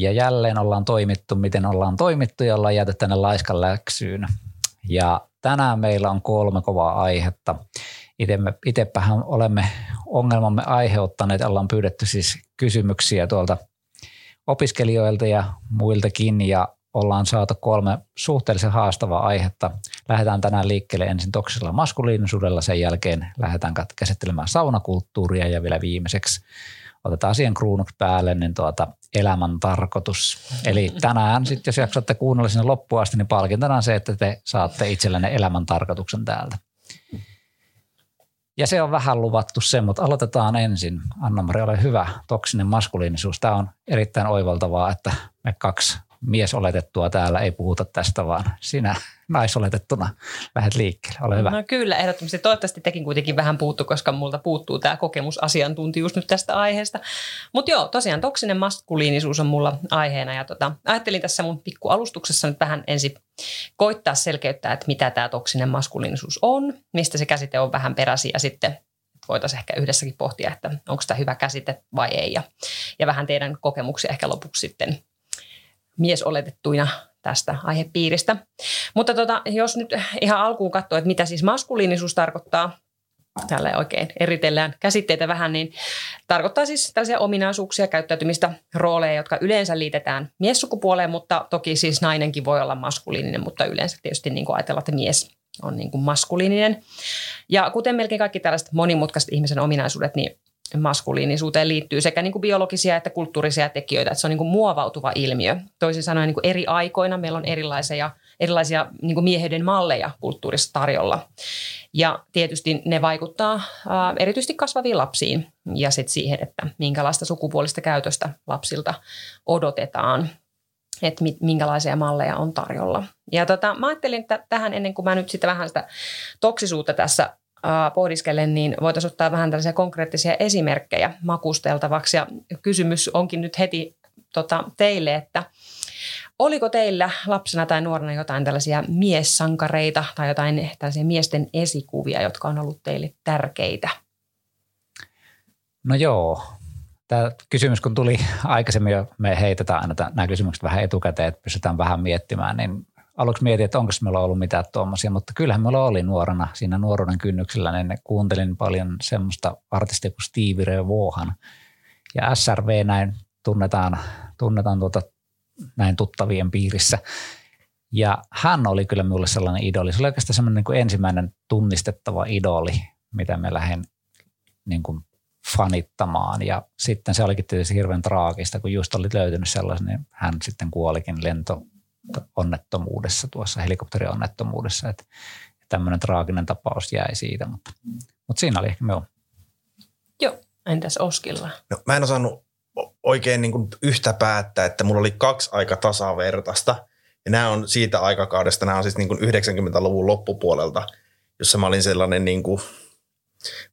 Ja jälleen ollaan toimittu, miten ollaan toimittu, ja ollaan jääty tänne laiskan läksyyn. Ja tänään meillä on 3 kovaa aihetta. Itsepähän olemme ongelmamme aiheuttaneet. Ollaan pyydetty siis kysymyksiä tuolta opiskelijoilta ja muiltakin, ja ollaan saatu 3 suhteellisen haastavaa aihetta. Lähdetään tänään liikkeelle ensin toksisella maskuliinisuudella, sen jälkeen lähdetään käsittelemään saunakulttuuria ja vielä viimeiseksi otetaan asian kruunut päälle, niin elämän tarkoitus. Eli tänään sitten, jos jaksatte kuunnella sinne loppuun asti, niin palkintana on se, että te saatte itsellenne elämän tarkoituksen täältä. Ja se on vähän luvattu se, mutta aloitetaan ensin. Anna-Mari, ole hyvä. Toksinen maskuliinisuus. Tämä on erittäin oivaltavaa, että me 2 miesoletettua täällä ei puhuta tästä, vaan sinä naisoletettuna lähdet liikkeelle. Ole hyvä. No kyllä, ehdottomasti. Toivottavasti tekin kuitenkin vähän puuttuu, koska multa puuttuu tämä kokemusasiantuntijuus nyt tästä aiheesta. Mutta joo, tosiaan toksinen maskuliinisuus on mulla aiheena. Ja ajattelin tässä mun pikkualustuksessa nyt vähän ensin koittaa selkeyttää, että mitä tämä toksinen maskuliinisuus on, mistä se käsite on vähän peräsi ja sitten voitaisiin ehkä yhdessäkin pohtia, että onko tämä hyvä käsite vai ei. Ja vähän teidän kokemuksia ehkä lopuksi sitten miesoletettuina tästä aihepiiristä. Mutta jos nyt ihan alkuun katsoo, että mitä siis maskuliinisuus tarkoittaa, täällä oikein eritellään käsitteitä vähän, niin tarkoittaa siis tällaisia ominaisuuksia, käyttäytymistä, rooleja, jotka yleensä liitetään miessukupuoleen, mutta toki siis nainenkin voi olla maskuliininen, mutta yleensä tietysti niin kuin ajatellaan, että mies on niin kuin maskuliininen. Ja kuten melkein kaikki tällaiset monimutkaiset ihmisen ominaisuudet, niin maskuliinisuuteen liittyy sekä niin kuin biologisia että kulttuurisia tekijöitä, että se on niin kuin muovautuva ilmiö. Toisin sanoen niin kuin eri aikoina meillä on erilaisia niin kuin mieheyden malleja kulttuurissa tarjolla. Ja tietysti ne vaikuttaa erityisesti kasvaviin lapsiin ja sitten siihen, että minkälaista sukupuolista käytöstä lapsilta odotetaan, että minkälaisia malleja on tarjolla. Ja mä ajattelin, että tähän ennen kuin mä nyt sitten vähän sitä toksisuutta tässä pohdiskellen, niin voitaisiin ottaa vähän tällaisia konkreettisia esimerkkejä makusteltavaksi. Ja kysymys onkin nyt heti teille, että oliko teillä lapsena tai nuorena jotain tällaisia miessankareita tai jotain tällaisia miesten esikuvia, jotka on ollut teille tärkeitä? No joo. Tämä kysymys kun tuli aikaisemmin, jo me heitetään aina nämä kysymykset vähän etukäteen, että pystytään vähän miettimään, niin aluksi mietin, että onko meillä ollut mitään tuommoisia, mutta kyllähän meillä oli nuorena siinä nuoruuden kynnyksellä, niin kuuntelin paljon semmoista artistia kuin Steve Revohan. Ja SRV näin tunnetaan näin tuttavien piirissä. Ja hän oli kyllä minulle sellainen idoli. Se oli oikeastaan semmoinen niin kuin ensimmäinen tunnistettava idoli, mitä me lähdin niin kuin fanittamaan. Ja sitten se olikin tietysti hirveän traagista, kun just oli löytynyt sellaisen, niin hän sitten kuolikin lento onnettomuudessa, tuossa helikopterionnettomuudessa, että tämmöinen traaginen tapaus jäi siitä, mutta siinä oli ehkä minun. Joo, entäs Oskilla? No, mä en osannut oikein niin kuin yhtä päättää, että mulla oli 2 aika tasavertaista, ja nämä on siitä aikakaudesta, nämä on siis niin kuin 90-luvun loppupuolelta, jossa mä olin sellainen niin kuin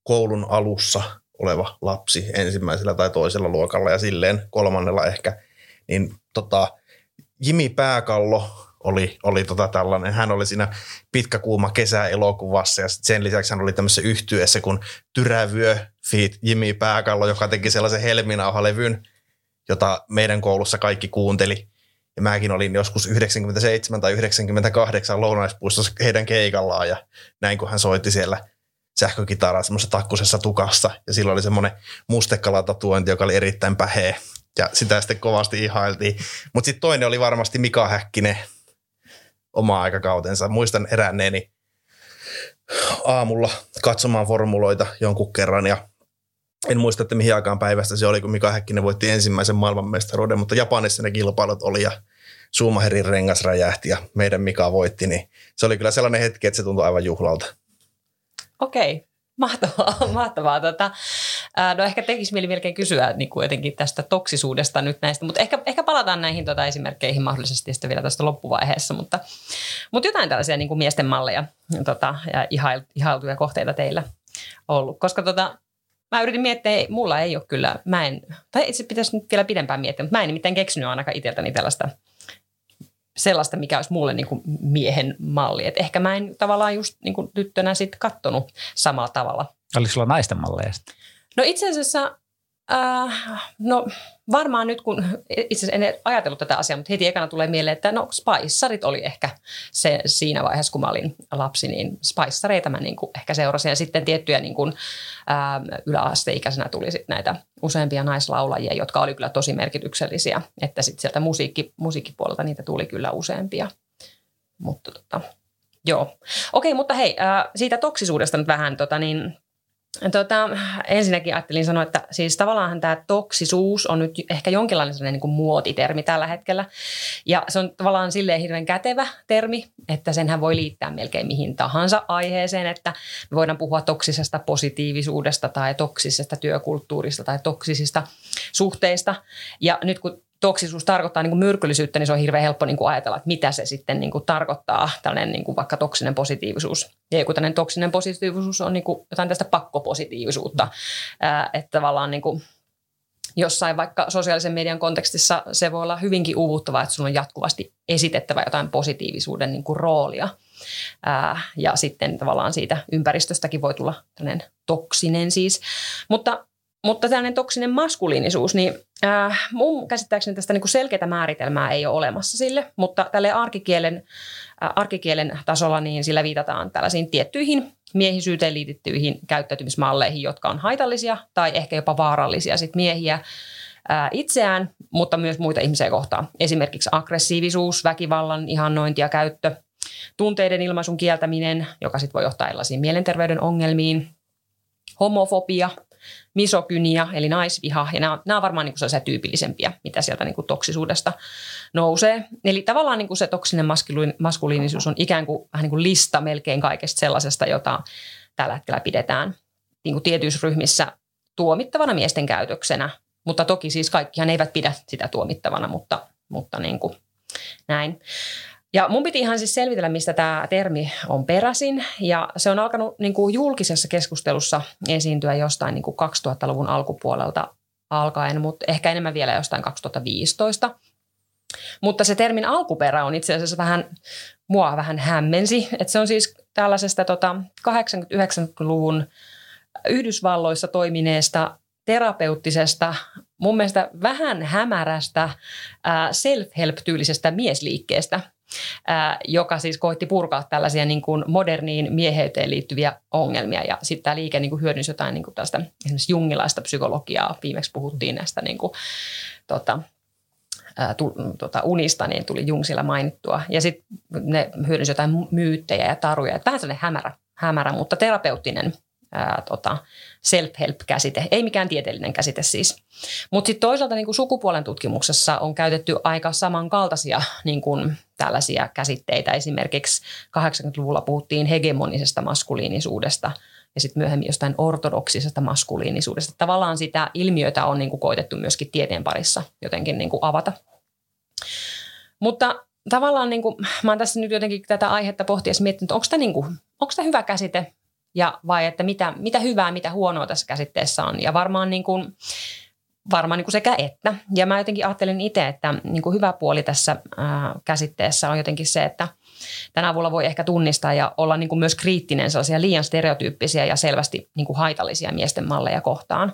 koulun alussa oleva lapsi ensimmäisellä tai toisella luokalla, ja silleen 3. ehkä, niin Jimmy Pääkallo oli tällainen, hän oli siinä Pitkä kuuma kesä-elokuvassa ja sen lisäksi hän oli tämmöisessä yhtyeessä kuin Tyrävyö feat Jimmy Pääkallo, joka teki sellaisen helminauhalevyn, jota meidän koulussa kaikki kuunteli. Ja mäkin olin joskus 97 tai 98 Lounaispuistossa heidän keikallaan ja näin kun hän soitti siellä sähkökitaraa semmoisessa takkusessa tukassa ja sillä oli semmoinen mustekkalatatuointi, joka oli erittäin päheä. Ja sitä sitten kovasti ihailtiin. Mutta sitten toinen oli varmasti Mika Häkkinen oma aikakautensa. Muistan heränneeni aamulla katsomaan formuloita jonkun kerran. Ja en muista, että mihin aikaan päivästä se oli, kun Mika Häkkinen voitti ensimmäisen maailmanmestaruuden. Mutta Japanissa ne kilpailut oli ja Schumacherin rengas räjähti ja meidän Mika voitti. Niin se oli kyllä sellainen hetki, että se tuntui aivan juhlalta. Okei. Mahtavaa. No ehkä tekisi mieli melkein kysyä niin kuin jotenkin tästä toksisuudesta nyt näistä, mutta ehkä palataan näihin esimerkkeihin mahdollisesti sitten vielä tästä loppuvaiheessa, mutta jotain tällaisia niin kuin miesten malleja ja ihailtuja kohteita teillä ollut, koska mä yritin miettiä, mulla ei ole kyllä, tai itse pitäisi nyt vielä pidempään miettiä, mutta mä en nimittäin keksinyt ainakaan itseltäni sellaista, mikä olisi mulle niin kuin miehen malli. Et ehkä mä en tavallaan just niin kuin tyttönä sit kattonut samalla tavalla. Oliko sulla naisten malleja sitten? No itse asiassa No varmaan nyt kun, itse asiassa en ajatellut tätä asiaa, mutta heti ekana tulee mieleen, että no spaissarit oli ehkä se siinä vaiheessa, kun mä olin lapsi, niin spaissareita mä niin kuin ehkä seurasin. Ja sitten tiettyjä niin kuin, yläasteikäisenä tuli sit näitä useampia naislaulajia, jotka oli kyllä tosi merkityksellisiä. Että sitten sieltä musiikkipuolelta niitä tuli kyllä useampia. Mutta joo. Okei, mutta hei, siitä toksisuudesta nyt vähän niin... ensinnäkin ajattelin sanoa, että siis tavallaan tämä toksisuus on nyt ehkä jonkinlainen sellainen niin kuin muotitermi tällä hetkellä. Ja se on tavallaan silleen hirveän kätevä termi, että senhän voi liittää melkein mihin tahansa aiheeseen, että me voidaan puhua toksisesta positiivisuudesta tai toksisesta työkulttuurista tai toksisista suhteista. Ja nyt kun toksisuus tarkoittaa niin kuin myrkyllisyyttä, niin se on hirveän helppo niin kuin ajatella, että mitä se sitten niin kuin tarkoittaa, tällainen niin kuin vaikka toksinen positiivisuus. Ja joku tällainen toksinen positiivisuus on niin kuin jotain tästä pakkopositiivisuutta, että tavallaan niin kuin jossain vaikka sosiaalisen median kontekstissa se voi olla hyvinkin uuvuttavaa, että sun on jatkuvasti esitettävä jotain positiivisuuden niin kuin roolia. Ja sitten tavallaan siitä ympäristöstäkin voi tulla tällainen toksinen siis, mutta tällainen toksinen maskuliinisuus, niin mun käsittääkseni tästä niin kuin selkeää määritelmää ei ole olemassa sille, mutta tälle arkikielen tasolla niin sillä viitataan tällaisiin tiettyihin miehisyyteen liitettyihin käyttäytymismalleihin, jotka on haitallisia tai ehkä jopa vaarallisia sit miehiä itseään, mutta myös muita ihmisiä kohtaan. Esimerkiksi aggressiivisuus, väkivallan ihannointi ja käyttö, tunteiden ilmaisun kieltäminen, joka sit voi johtaa erilaisiin mielenterveyden ongelmiin, homofobia, misokynia eli naisviha, ja nämä on varmaan niin kuin sellaisia tyypillisempiä, mitä sieltä niin kuin toksisuudesta nousee. Eli tavallaan niin kuin se toksinen maskuliinisuus on ikään kuin vähän niin kuin lista melkein kaikesta sellaisesta, jota tällä hetkellä pidetään niin kuin tietyissä ryhmissä tuomittavana miesten käytöksenä, mutta toki siis kaikkihan eivät pidä sitä tuomittavana, mutta niin kuin näin. Ja mun piti ihan siis selvitellä, mistä tämä termi on peräisin, ja se on alkanut niin kuin julkisessa keskustelussa esiintyä jostain niin kuin 2000-luvun alkupuolelta alkaen, mutta ehkä enemmän vielä jostain 2015. Mutta se termin alkuperä on itse asiassa mua vähän hämmensi, että se on siis tällaisesta 80-90-luvun Yhdysvalloissa toimineesta terapeuttisesta, mun mielestä vähän hämärästä self-help-tyylisestä miesliikkeestä, joka siis koitti purkaa tällaisia niin kuin moderniin mieheyteen liittyviä ongelmia. Ja sitten tämä liike niin kuin hyödynsi jotain niin kuin tällaista esimerkiksi jungilaista psykologiaa. Viimeksi puhuttiin näistä niin kuin, unista, niin tuli Jung siellä mainittua. Ja sitten ne hyödynsi jotain myyttejä ja taruja. Et vähän sellainen hämärä, mutta terapeuttinen self-help-käsite. Ei mikään tieteellinen käsite siis. Mutta sitten toisaalta niin kuin sukupuolen tutkimuksessa on käytetty aika samankaltaisia niin kuin tällaisia käsitteitä. Esimerkiksi 80-luvulla puhuttiin hegemonisesta maskuliinisuudesta ja sitten myöhemmin jostain ortodoksisesta maskuliinisuudesta. Tavallaan sitä ilmiötä on niin kuin koitettu myöskin tieteen parissa jotenkin niin kuin avata. Mutta tavallaan niin kuin, mä oon tässä nyt jotenkin tätä aihetta pohtiessa miettinyt, onko tämä hyvä käsite? Ja vai että mitä hyvää, mitä huonoa tässä käsitteessä on. Ja varmaan niin kuin sekä että. Ja mä jotenkin ajattelin itse, että niin kuin hyvä puoli tässä käsitteessä on jotenkin se, että tämän avulla voi ehkä tunnistaa ja olla niin kuin myös kriittinen sellaisia liian stereotyyppisiä ja selvästi niin kuin haitallisia miesten malleja kohtaan.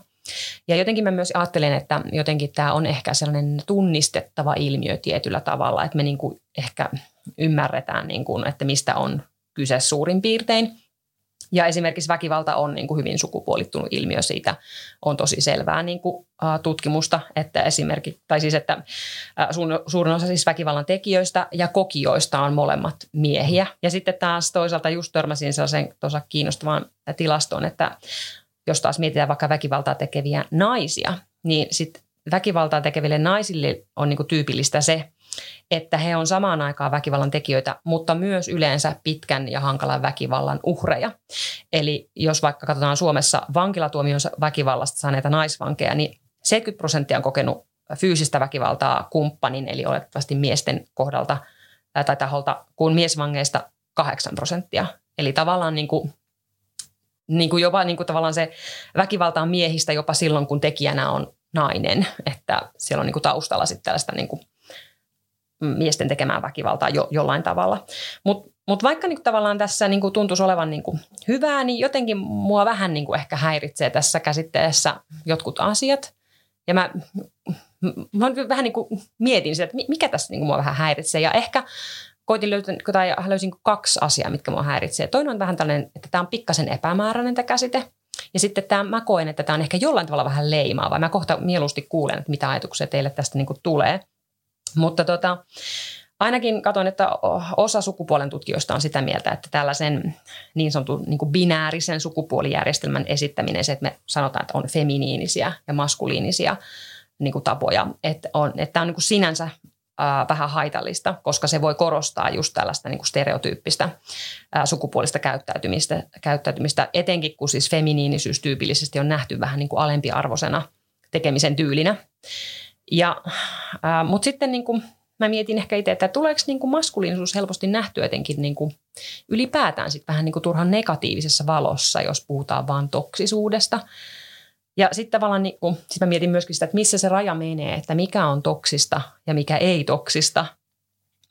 Ja jotenkin mä myös ajattelin, että jotenkin tämä on ehkä sellainen tunnistettava ilmiö tietyllä tavalla, että me niin kuin ehkä ymmärretään, niin kuin, että mistä on kyse suurin piirtein. Ja esimerkiksi väkivalta on niin kuin hyvin sukupuolittunut ilmiö, siitä on tosi selvää niin kuin tutkimusta, että esimerkiksi tai siis että suurin osa siis väkivallan tekijöistä ja kokijoista on molemmat miehiä. Ja sitten taas toisaalta just törmäsin sellaisen tuossa kiinnostavaan tilastoon, että jos taas mietitään vaikka väkivaltaa tekeviä naisia, niin sitten väkivaltaa tekeville naisille on niin kuin tyypillistä se, että he on samaan aikaan väkivallan tekijöitä, mutta myös yleensä pitkän ja hankalan väkivallan uhreja. Eli jos vaikka katsotaan Suomessa vankilatuomion väkivallasta saaneita naisvankeja, niin 70% on kokenut fyysistä väkivaltaa kumppanin, eli oletettavasti miesten kohdalta tai taholta, kun miesvangeista 8%. Eli tavallaan niin kuin jopa niin kuin tavallaan se väkivalta on miehistä jopa silloin, kun tekijänä on nainen, että siellä on niin kuin taustalla sitten tällaista niin kuin miesten tekemään väkivaltaa jollain tavalla. Mutta vaikka niinku tavallaan tässä niinku tuntuisi olevan niinku hyvää, niin jotenkin mua vähän niinku ehkä häiritsee tässä käsitteessä jotkut asiat. Ja mä vähän niin kuin mietin sitä, että mikä tässä niin kuin mua vähän häiritsee. Ja ehkä koitin löysin kaksi asiaa, mitkä mua häiritsee. Toinen on vähän tällainen, että tämä on pikkasen epämääräinen tämä käsite. Ja sitten mä koen, että tämä on ehkä jollain tavalla vähän leimaava. Mä kohta mieluusti kuulen, että mitä ajatuksia teille tästä niin kuin tulee. Mutta ainakin katson, että osa sukupuolen tutkijoista on sitä mieltä, että tällaisen niin sanotun niin kuin binäärisen sukupuolijärjestelmän esittäminen, se, että me sanotaan, että on feminiinisiä ja maskuliinisia niin kuin tapoja, että on niin kuin sinänsä vähän haitallista, koska se voi korostaa just tällaista niin kuin stereotyyppistä sukupuolista käyttäytymistä, etenkin kun siis feminiinisyys tyypillisesti on nähty vähän niin kuin alempiarvoisena tekemisen tyylinä. Mutta sitten niin kuin mä mietin ehkä itse, että tuleeko niin kuin maskuliinisuus helposti nähtyä jotenkin niin kuin ylipäätään sit vähän niin kuin turhan negatiivisessa valossa, jos puhutaan vaan toksisuudesta. Ja sitten tavallaan niin kuin, sit mä mietin myöskin sitä, että missä se raja menee, että mikä on toksista ja mikä ei toksista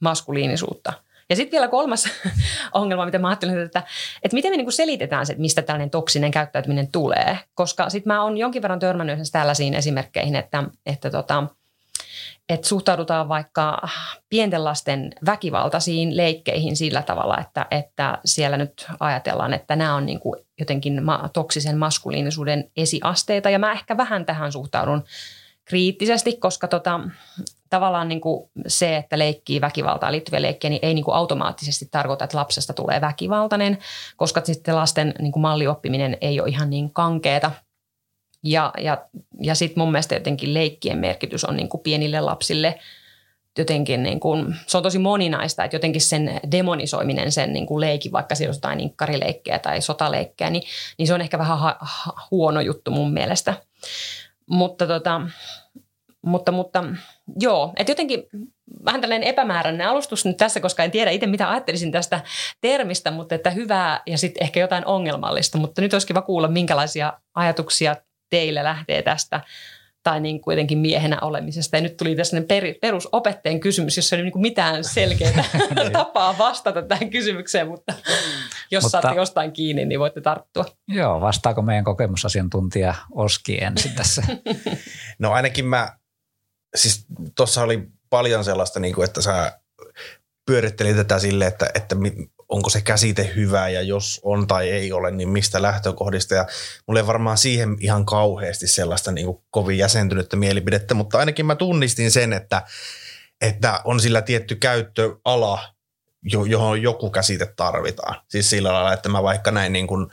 maskuliinisuutta. Ja sitten vielä kolmas ongelma, mitä mä ajattelin, että miten me niin kuin selitetään se, että mistä tällainen toksinen käyttäytyminen tulee. Koska sitten mä oon jonkin verran törmännyt tällaisiin esimerkkeihin, että suhtaudutaan vaikka pienten lasten väkivaltaisiin leikkeihin sillä tavalla, että siellä nyt ajatellaan, että nämä on niin kuin jotenkin toksisen maskuliinisuuden esiasteita. Ja mä ehkä vähän tähän suhtaudun kriittisesti, koska tavallaan niin kuin se, että leikkii väkivaltaan liittyviä leikkejä, niin ei niin kuin automaattisesti tarkoita, että lapsesta tulee väkivaltainen, koska sitten lasten niin kuin mallioppiminen ei ole ihan niin kankeeta. Ja sitten mun mielestä jotenkin leikkien merkitys on niin kuin pienille lapsille jotenkin, niin kuin, se on tosi moninaista, että jotenkin sen demonisoiminen, sen niin kuin leikin, vaikka siellä on jotain inkkarileikkejä tai sotaleikkejä, niin se on ehkä vähän huono juttu mun mielestä. Mutta joo, että jotenkin vähän tällainen epämääräinen alustus nyt tässä, koska en tiedä itse mitä ajattelisin tästä termistä, mutta että hyvää ja sitten ehkä jotain ongelmallista, mutta nyt olisi kiva kuulla minkälaisia ajatuksia teillä lähtee tästä tai niin kuitenkin miehenä olemisesta. Ja nyt tuli tässä perusopetteen kysymys, jossa ei ole mitään selkeää tapaa vastata tähän kysymykseen, mutta jos saatte jostain kiinni, niin voitte tarttua. Joo, vastaako meidän kokemusasiantuntija Oski ensin tässä? No ainakin siis tuossa oli paljon sellaista, että sä pyörittelit tätä silleen, että onko se käsite hyvä ja jos on tai ei ole, niin mistä lähtökohdista. Ja mulla ei varmaan siihen ihan kauheasti sellaista niin kuin kovin jäsentynyttä mielipidettä, mutta ainakin mä tunnistin sen, että on sillä tietty käyttöala, johon joku käsite tarvitaan. Siis sillä lailla, että mä vaikka näin niin kuin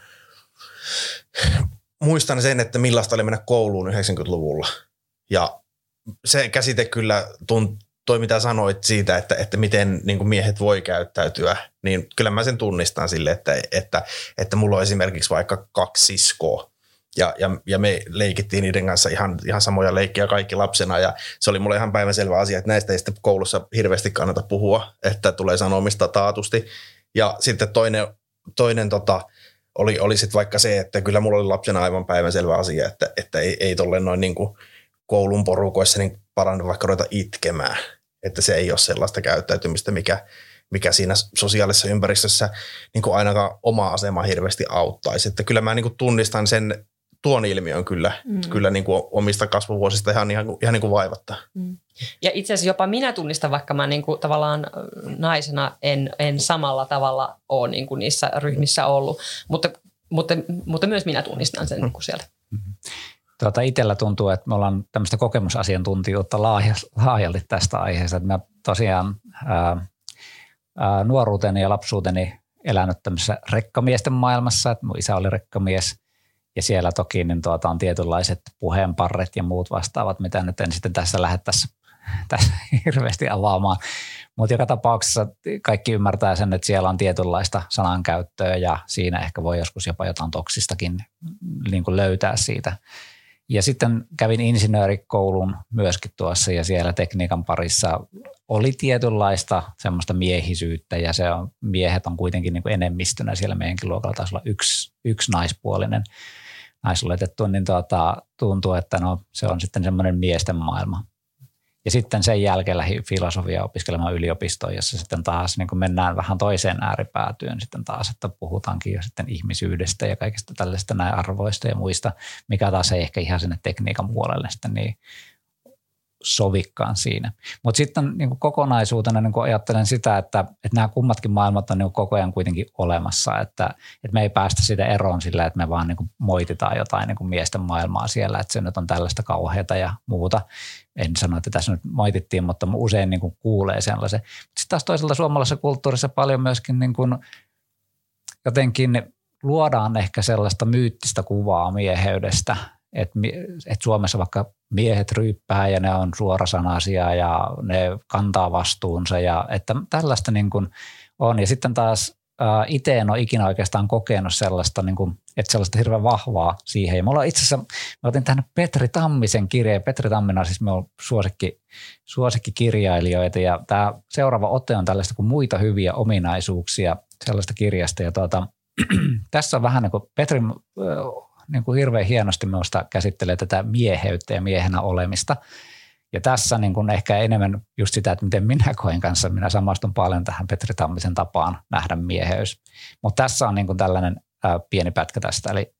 muistan sen, että millaista oli mennä kouluun 90-luvulla. Ja se käsite kyllä toi mitä sanoit siitä, että miten niin kuin miehet voi käyttäytyä, niin kyllä mä sen tunnistan sille, että mulla on esimerkiksi vaikka 2 siskoa ja me leikittiin niiden kanssa ihan samoja leikkejä kaikki lapsena ja se oli mulle ihan päivänselvä asia, että näistä ei sitten koulussa hirveästi kannata puhua, että tulee sanomista taatusti ja sitten toinen oli sitten vaikka se, että kyllä mulla oli lapsena aivan päivänselvä asia, että ei tolleen noin niin kuin koulun porukoissa niin parannu vaikka ruveta itkemään. Että se ei ole sellaista käyttäytymistä, mikä siinä sosiaalisessa ympäristössä niin kuin ainakaan oma asema hirveästi auttaisi. Että kyllä mä niin kuin tunnistan sen, tuon ilmiön kyllä niin kuin omista kasvuvuosista ihan niin kuin vaivattaa. Mm. Ja itse asiassa jopa minä tunnistan, vaikka mä niin kuin tavallaan naisena en samalla tavalla ole niin kuin niissä ryhmissä ollut. Mutta myös minä tunnistan sen niin kuin sieltä. Mm-hmm. Itsellä tuntuu, että me ollaan tämmöistä kokemusasiantuntijuutta laajalti tästä aiheesta. Että mä tosiaan nuoruuteni ja lapsuuteni elänyt tämmöisessä rekkamiesten maailmassa. Että mun isä oli rekkamies ja siellä toki niin on tietynlaiset puheenparret ja muut vastaavat, mitä nyt en sitten tässä lähde tässä hirveästi avaamaan. Mutta joka tapauksessa kaikki ymmärtää sen, että siellä on tietynlaista sanankäyttöä ja siinä ehkä voi joskus jopa jotain toksistakin niin kuin löytää siitä. Ja sitten kävin insinöörikoulun myöskin tuossa ja siellä tekniikan parissa oli tietynlaista semmoista miehisyyttä ja miehet on kuitenkin niin kuin enemmistönä siellä meidänkin luokalla taisi olla yksi naispuolinen naisluetettu, niin tuntuu, että no, se on sitten semmoinen miesten maailma. Ja sitten sen jälkeen lähdin filosofiaa opiskelemaan yliopistoon, jossa sitten taas niin kun mennään vähän toiseen ääripäätyyn sitten taas, että puhutaankin jo sitten ihmisyydestä ja kaikista tällaista näin arvoista ja muista, mikä taas ei ehkä ihan sinne tekniikan puolelle sitten niin sovikkaan siinä. Mutta sitten niin kun kokonaisuutena niin kun ajattelen sitä, että nämä kummatkin maailmat on niin koko ajan kuitenkin olemassa, että me ei päästä siitä eroon sillä, että me vaan niin kun moititaan jotain niin kun miesten maailmaa siellä, että se nyt on tällaista kauheata ja muuta. En sano, että tässä nyt moitittiin, mutta usein niin kun kuulee sellaisen. Sitten taas toisaalta suomalaisessa kulttuurissa paljon myöskin niin kun jotenkin luodaan ehkä sellaista myyttistä kuvaa mieheydestä, että Suomessa vaikka miehet ryyppää ja ne on suorasanaisia ja ne kantaa vastuunsa ja että tällaista niin kuin on. Ja sitten taas itse en ole ikinä oikeastaan kokenut sellaista, niin kuin, että sellaista hirveän vahvaa siihen. Ja mulla itse asiassa, mä otin tähän Petri Tammisen kirjeen. Petri Tamminen on siis minun suosikkikirjailijoita ja tämä seuraava ote on tällaista kuin muita hyviä ominaisuuksia sellaista kirjasta. Ja tässä on vähän niin kuin Petri... niin kuin hirveän hienosti minusta käsittelee tätä mieheyttä ja miehenä olemista. Ja tässä niin kuin ehkä enemmän just sitä, että miten minä koen kanssa. Minä samastun paljon tähän Petri Tammisen tapaan nähdä mieheys. Mutta tässä on niin kuin tällainen pieni pätkä tästä. Eli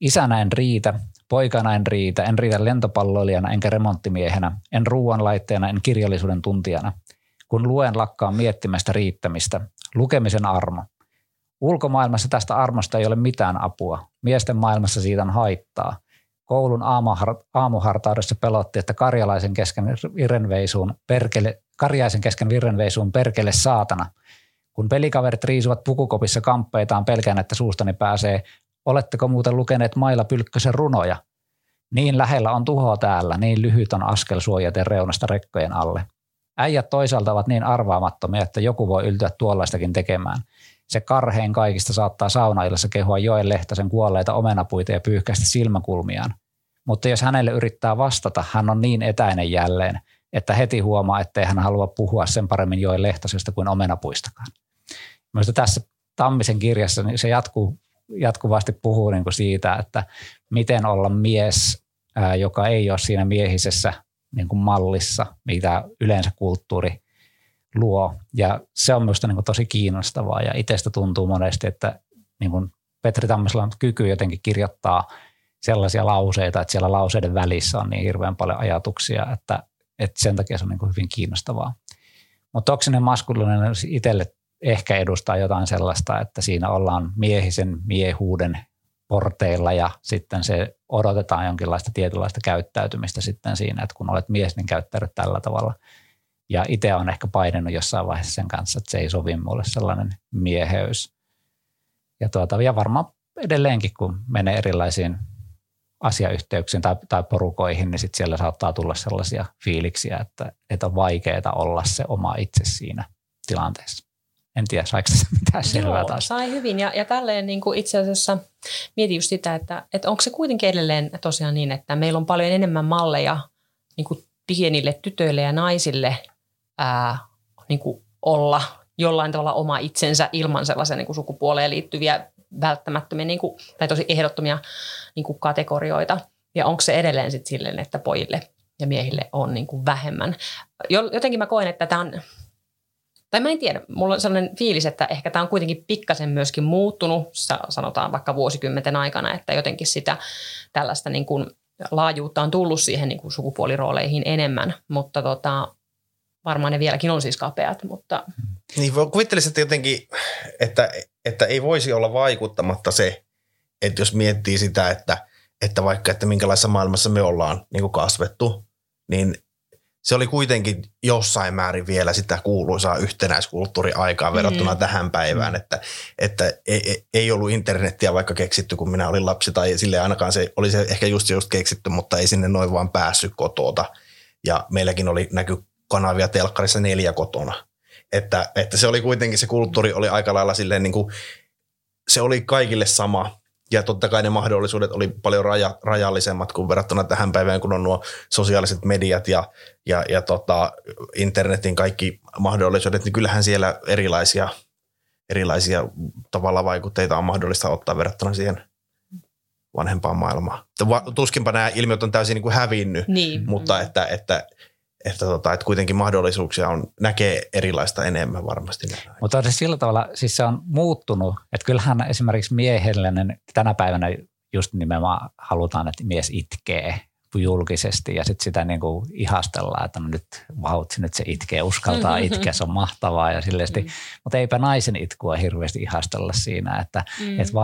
isänä en riitä, poikana en riitä lentopalloilijana enkä remonttimiehenä, en ruoanlaittajana, en kirjallisuuden tuntijana. Kun luen, lakkaan miettimästä riittämistä, lukemisen armo. Ulkomaailmassa tästä armosta ei ole mitään apua. Miesten maailmassa siitä on haittaa. Koulun aamuhartaudessa pelotti, että karjaisen kesken virrenveisuun perkele saatana. Kun pelikaverit riisuvat pukukopissa kamppeitaan, pelkään, että suustani pääsee. Oletteko muuten lukeneet Maila Pylkkösen runoja? Niin lähellä on tuho täällä, niin lyhyt on askel suojaten reunasta rekkojen alle. Äijät toisaalta ovat niin arvaamattomia, että joku voi yltyä tuollaistakin tekemään. Se karhein kaikista saattaa saunaillassa kehua Joel Lehtosen kuolleita omenapuita ja pyyhkäistä silmäkulmiaan. Mutta jos hänelle yrittää vastata, hän on niin etäinen jälleen, että heti huomaa, ettei hän halua puhua sen paremmin Joel Lehtosesta kuin omenapuistakaan. Minusta tässä Tammisen kirjassa niin se jatkuvasti puhuu niin kuin siitä, että miten olla mies, joka ei ole siinä miehisessä niin kuin mallissa, mitä yleensä kulttuuri luo. Ja se on minusta niin kuin tosi kiinnostavaa ja itsestä tuntuu monesti, että niin kuin Petri Tammisella on kyky jotenkin kirjoittaa sellaisia lauseita, että siellä lauseiden välissä on niin hirveän paljon ajatuksia, että sen takia se on niin kuin hyvin kiinnostavaa. Mutta toksinen maskuliininen itselle ehkä edustaa jotain sellaista, että siinä ollaan miehisen miehuuden porteilla ja sitten se odotetaan jonkinlaista tietynlaista käyttäytymistä sitten siinä, että kun olet mies, niin käyttäydy tällä tavalla. Ja itse olen ehkä painenut jossain vaiheessa sen kanssa, että se ei sovi minulle sellainen mieheys. Ja, ja varmaan edelleenkin, kun menee erilaisiin asiayhteyksiin tai porukoihin, niin sit siellä saattaa tulla sellaisia fiiliksiä, että on vaikeaa olla se oma itse siinä tilanteessa. En tiedä, saiko se mitään selvää taas. Joo, sai hyvin. Ja tälleen niin kuin itse asiassa mietin just sitä, että onko se kuitenkin edelleen tosiaan niin, että meillä on paljon enemmän malleja niin kuin pienille tytöille ja naisille niin kuin olla jollain tavalla oma itsensä ilman sellaisia niin kuin sukupuoleen liittyviä välttämättömiä niin kuin, tai tosi ehdottomia niin kuin kategorioita. Ja onko se edelleen sitten silleen, että pojille ja miehille on niin kuin vähemmän. Jotenkin mä koen, että tämä on, tai mä en tiedä, mulla on sellainen fiilis, että ehkä tämä on kuitenkin pikkasen myöskin muuttunut, sanotaan vaikka vuosikymmenten aikana, että jotenkin sitä tällaista niin kuin laajuutta on tullut siihen niin kuin sukupuolirooleihin enemmän, mutta varmaan ne vieläkin on siis kapeat. Mutta. Niin kuvittelisin, että jotenkin, että ei voisi olla vaikuttamatta se, että jos miettii sitä, että vaikka että minkälaisessa maailmassa me ollaan niin kuin kasvettu, niin se oli kuitenkin jossain määrin vielä sitä kuuluisaa yhtenäiskulttuuriaikaa verrattuna tähän päivään, että ei ollut internettiä vaikka keksitty, kun minä olin lapsi, tai sille ainakaan se oli se ehkä just keksitty, mutta ei sinne noin vaan päässyt kotoota. Ja meilläkin oli näky kanavia telkkarissa 4 kotona. Että se oli kuitenkin, se kulttuuri oli aika lailla silleen niin kuin, se oli kaikille sama. Ja totta kai ne mahdollisuudet oli paljon rajallisemmat kuin verrattuna tähän päivään, kun on nuo sosiaaliset mediat ja internetin kaikki mahdollisuudet, niin kyllähän siellä erilaisia tavalla vaikutteita on mahdollista ottaa verrattuna siihen vanhempaan maailmaan. Tuskinpa nämä ilmiöt on täysin niin kuin hävinnyt, mutta että että kuitenkin mahdollisuuksia on, näkee erilaista enemmän varmasti. Mutta on se sillä tavalla, siis se on muuttunut, että kyllähän esimerkiksi miehellinen tänä päivänä just nimenomaan halutaan, että mies itkee julkisesti ja sitten sitä niin kuin ihastellaan, että nyt vautsi, nyt se itkee, uskaltaa itkeä, se on mahtavaa ja silleesti, mutta eipä naisen itkua hirveästi ihastella siinä, että et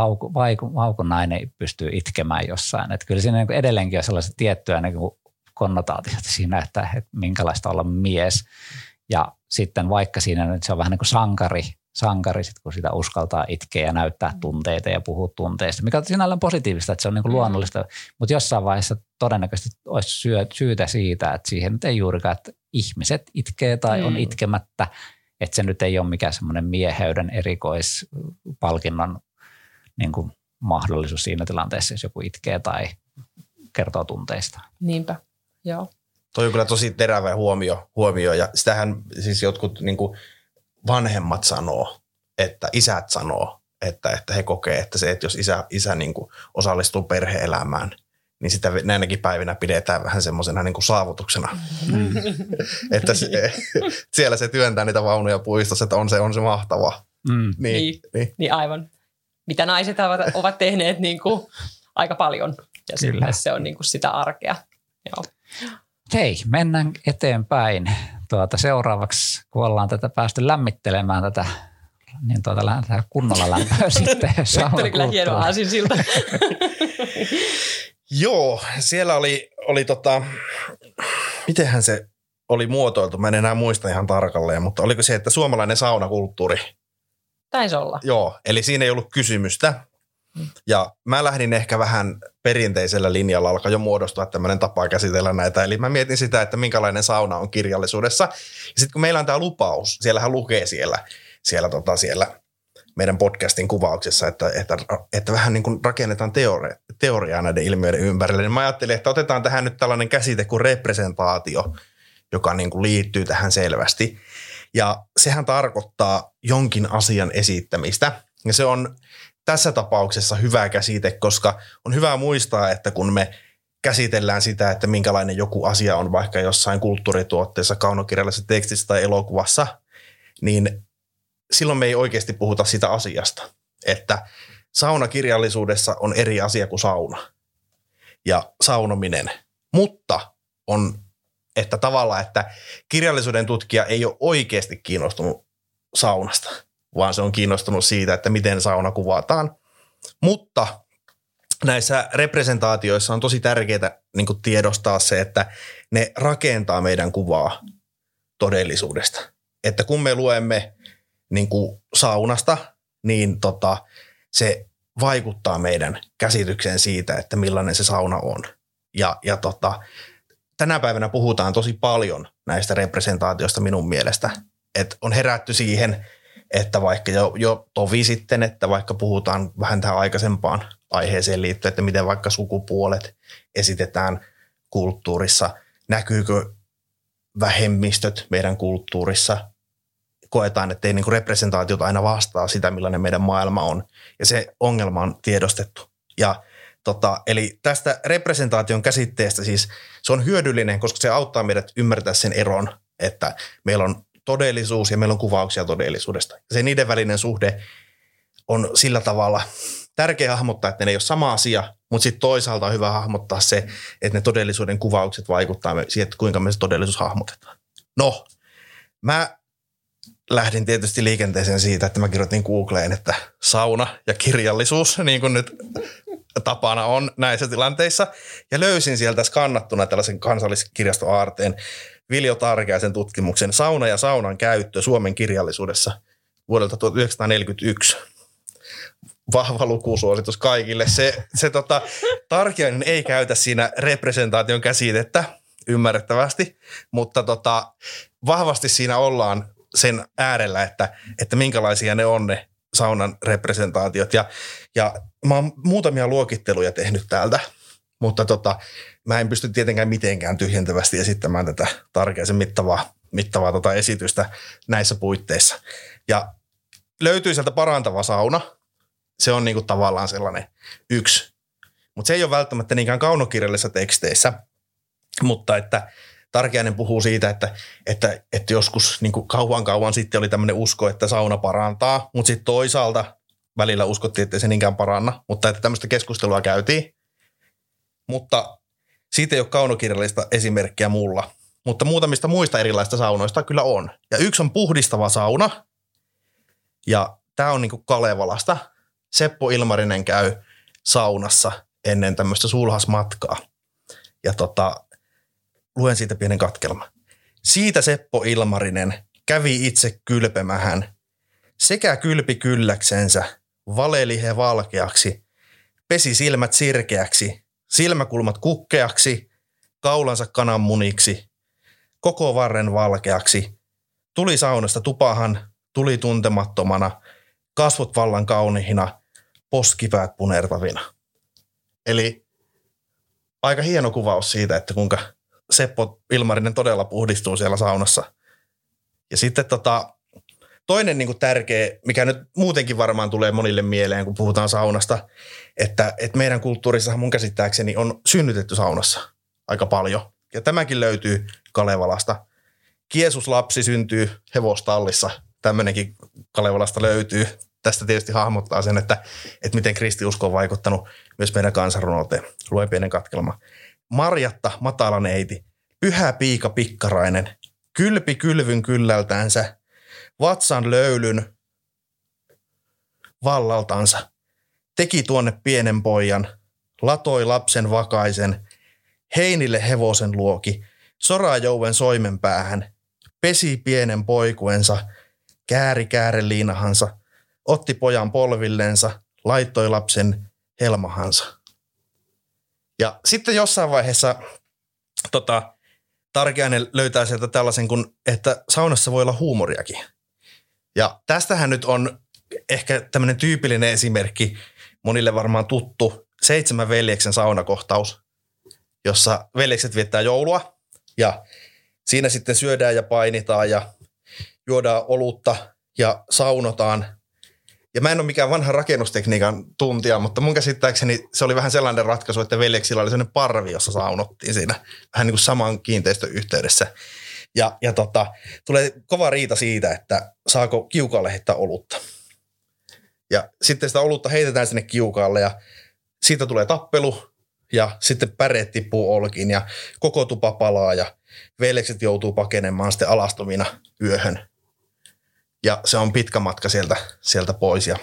vauku nainen pystyy itkemään jossain, että kyllä siinä niin kuin edelleenkin on sellaisia tiettyjä niin kuin konnotaatiot siinä, että minkälaista olla mies ja sitten vaikka siinä nyt se on vähän niin kuin sankari sit, kun sitä uskaltaa itkeä ja näyttää tunteita ja puhua tunteista, mikä on sinällään positiivista, että se on niin kuin luonnollista, mutta jossain vaiheessa todennäköisesti olisi syytä siitä, että siihen nyt ei juurikaan, että ihmiset itkee tai on itkemättä, että se nyt ei ole mikään semmoinen mieheyden erikoispalkinnon niin kuin mahdollisuus siinä tilanteessa, jos joku itkee tai kertoo tunteista. Niinpä, joo. Toi on kyllä tosi terävä huomio ja sitähän siis jotkut niin kuin vanhemmat sanoo, että isät sanoo, että he kokee, että se, että jos isä niin kuin osallistuu perhe-elämään, niin sitä näinäkin päivinä pidetään vähän semmoisena niin kuin saavutuksena. Että siellä se työntää niitä vaunuja puistossa, että on se mahtavaa. Niin aivan. Mitä naiset ovat tehneet niin kuin aika paljon ja sitten se on niin kuin sitä arkea. Joo. Hei, mennään eteenpäin. Seuraavaksi, kun ollaan tätä päästy lämmittelemään tätä, niin lähdetään kunnolla lämpöä sitten. Nyt oli kyllä hieno aasinsilta. Joo, siellä oli mitenhän se oli muotoiltu, mä en enää muista ihan tarkalleen, mutta oliko se, että suomalainen saunakulttuuri? Taisi olla. Joo, eli siinä ei ollut kysymystä. Ja mä lähdin ehkä vähän perinteisellä linjalla, alkaa jo muodostua tämmöinen tapa käsitellä näitä. Eli mä mietin sitä, että minkälainen sauna on kirjallisuudessa. Ja sitten kun meillä on tämä lupaus, siellähän lukee siellä meidän podcastin kuvauksessa, että vähän niin kuin rakennetaan teoriaa näiden ilmiöiden ympärille. Niin mä ajattelin, että otetaan tähän nyt tällainen käsite kuin representaatio, joka niin kuin liittyy tähän selvästi. Ja sehän tarkoittaa jonkin asian esittämistä. Ja se on tässä tapauksessa hyvä käsite, koska on hyvä muistaa, että kun me käsitellään sitä, että minkälainen joku asia on vaikka jossain kulttuurituotteessa, kaunokirjallisessa tekstissä tai elokuvassa, niin silloin me ei oikeasti puhuta sitä asiasta, että saunakirjallisuudessa on eri asia kuin sauna ja saunominen, mutta on, että tavallaan, että kirjallisuuden tutkija ei ole oikeasti kiinnostunut saunasta, vaan se on kiinnostunut siitä, että miten sauna kuvataan. Mutta näissä representaatioissa on tosi tärkeää niin kuin tiedostaa se, että ne rakentaa meidän kuvaa todellisuudesta. Että kun me luemme niin kuin saunasta, niin se vaikuttaa meidän käsitykseen siitä, että millainen se sauna on. Ja tänä päivänä puhutaan tosi paljon näistä representaatioista minun mielestä, että on herätty siihen, että vaikka jo tovi sitten, että vaikka puhutaan vähän tähän aikaisempaan aiheeseen liittyen, että miten vaikka sukupuolet esitetään kulttuurissa, näkyykö vähemmistöt meidän kulttuurissa, koetaan, että ei niin kuin representaatiot aina vastaa sitä, millainen meidän maailma on, ja se ongelma on tiedostettu. Ja eli tästä representaation käsitteestä siis se on hyödyllinen, koska se auttaa meidät ymmärtää sen eron, että meillä on todellisuus ja meillä on kuvauksia todellisuudesta. Se niiden välinen suhde on sillä tavalla tärkeä hahmottaa, että ne ei ole sama asia, mutta sitten toisaalta on hyvä hahmottaa se, että ne todellisuuden kuvaukset vaikuttaa siihen, että kuinka me se todellisuus hahmotetaan. No, mä lähdin tietysti liikenteeseen siitä, että mä kirjoitin Googleen, että sauna ja kirjallisuus, niin kuin nyt tapana on näissä tilanteissa, ja löysin sieltä skannattuna tällaisen kansalliskirjastoaarteen Viljo Tarkeaisen tutkimuksen Sauna ja saunan käyttö Suomen kirjallisuudessa vuodelta 1941. Vahva lukusuositus kaikille. Se Tarkeainen ei käytä siinä representaation käsitettä ymmärrettävästi, mutta vahvasti siinä ollaan sen äärellä, että minkälaisia ne on ne saunan representaatiot. Ja mä oon muutamia luokitteluja tehnyt täältä, mutta mä en pysty tietenkään mitenkään tyhjentävästi esittämään tätä Tarkeaisen mittavaa esitystä näissä puitteissa. Ja löytyy sieltä parantava sauna. Se on niinku tavallaan sellainen yksi. Mutta se ei ole välttämättä niinkään kaunokirjallisissa teksteissä. Mutta että Tarkiainen puhuu siitä, että joskus niin kuin kauan sitten oli tämmöinen usko, että sauna parantaa, mutta sitten toisaalta välillä uskottiin, että ei se niinkään paranna, mutta että tämmöistä keskustelua käytiin, mutta siitä ei ole kaunokirjallista esimerkkiä mulla, mutta muutamista muista erilaisista saunoista kyllä on. Ja yksi on puhdistava sauna ja tämä on niin kuin Kalevalasta. Seppo Ilmarinen käy saunassa ennen tämmöistä sulhasmatkaa ja luen siitä pienen katkelman. Siitä Seppo Ilmarinen kävi itse kylpemähän sekä kylpi kylläksensä, valeli he valkeaksi, pesi silmät sirkeäksi, silmäkulmat kukkeaksi, kaulansa kananmuniksi, koko varren valkeaksi. Tuli saunasta tupahan, tuli tuntemattomana, kasvot vallan kaunihina, poskipäät punertavina. Eli aika hieno kuvaus siitä, että kuinka Seppo Ilmarinen todella puhdistuu siellä saunassa. Ja sitten toinen niin kuin tärkeä, mikä nyt muutenkin varmaan tulee monille mieleen, kun puhutaan saunasta, että meidän kulttuurissahan mun käsittääkseni on synnytetty saunassa aika paljon. Ja tämäkin löytyy Kalevalasta. Kiesuslapsi syntyy hevostallissa. Tämmöinenkin Kalevalasta löytyy. Tästä tietysti hahmottaa sen, että miten kristiusko on vaikuttanut myös meidän kansanrunouteen. Luen pienen katkelma. Marjatta, matalaneiti, pyhä piika pikkarainen, kylpi kylvyn kyllältänsä, vatsan löylyn vallaltansa, teki tuonne pienen pojan, latoi lapsen vakaisen, heinille hevosen luoki, sorajouen soimen päähän, pesi pienen poikuensa, kääri käären liinahansa, otti pojan polvillensa, laittoi lapsen helmahansa. Ja sitten jossain vaiheessa Tarkiainen löytää sieltä tällaisen, kun, että saunassa voi olla huumoriakin. Ja tästähän nyt on ehkä tämmöinen tyypillinen esimerkki, monille varmaan tuttu, 7 veljeksen saunakohtaus, jossa veljekset viettää joulua ja siinä sitten syödään ja painitaan ja juodaan olutta ja saunotaan. Ja mä en ole mikään vanha rakennustekniikan tuntija, mutta mun käsittääkseni se oli vähän sellainen ratkaisu, että veljeksillä oli sellainen parvi, jossa saunottiin siinä vähän niin kuin saman kiinteistön yhteydessä. Ja tulee kova riita siitä, että saako kiukaalle heittää olutta. Ja sitten sitä olutta heitetään sinne kiukaalle ja siitä tulee tappelu ja sitten päreet tippuu olkiin ja koko tupa palaa ja veljekset joutuu pakenemaan sitten alastomina yöhön. Ja se on pitkä matka sieltä pois ja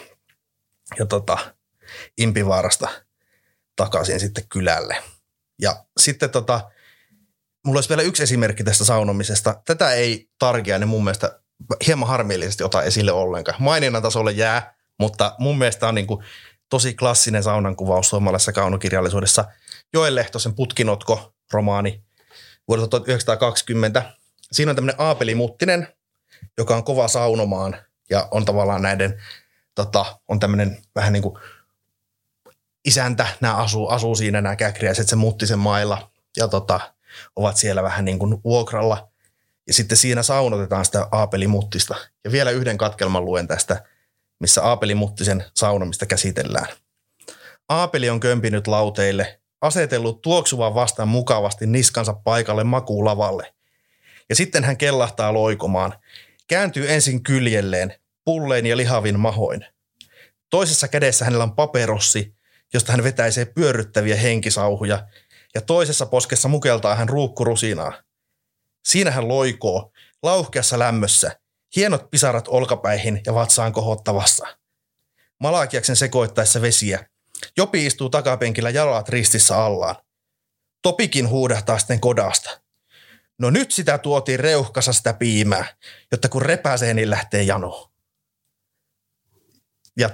Impivaarasta takaisin sitten kylälle. Ja sitten mulla olisi vielä yksi esimerkki tästä saunomisesta. Tätä ei Tarkiainen mun mielestä hieman harmillisesti ota esille ollenkaan. Maininnan tasolle jää, mutta mun mielestä on niin kuin tosi klassinen saunankuvaus suomalaisessa kaunokirjallisuudessa. Joel Lehtosen Putkinotko-romaani vuodelta 1920. Siinä on tämmöinen Aapeli Muttinen, joka on kova saunomaan ja on tavallaan näiden, on tämmöinen vähän niin kuin isäntä, nämä asuu siinä nämä käkriäiset, se Muttisen mailla ja ovat siellä vähän niin kuin vuokralla. Ja sitten siinä saunotetaan sitä Aapeli Muttista. Ja vielä yhden katkelman luen tästä, missä Aapeli Muttisen saunomista käsitellään. Aapeli on kömpinyt lauteille, asetellut tuoksuvan vastaan mukavasti niskansa paikalle makuulavalle. Ja sitten hän kellahtaa loikomaan. Kääntyy ensin kyljelleen, pullein ja lihavin mahoin. Toisessa kädessä hänellä on paperossi, josta hän vetäisee pyörryttäviä henkisauhuja, ja toisessa poskessa mukeltaa hän ruukkurusinaa. Siinä hän loikoo, lauhkeassa lämmössä, hienot pisarat olkapäihin ja vatsaan kohottavassa. Malakiaksen sekoittaessa vesiä. Jopi istuu takapenkillä jalat ristissä allaan. Topikin huudahtaa sitten kodasta. No nyt sitä tuotiin reuhkassa sitä piimää, jotta kun repäsee, niin lähtee janoon. Ja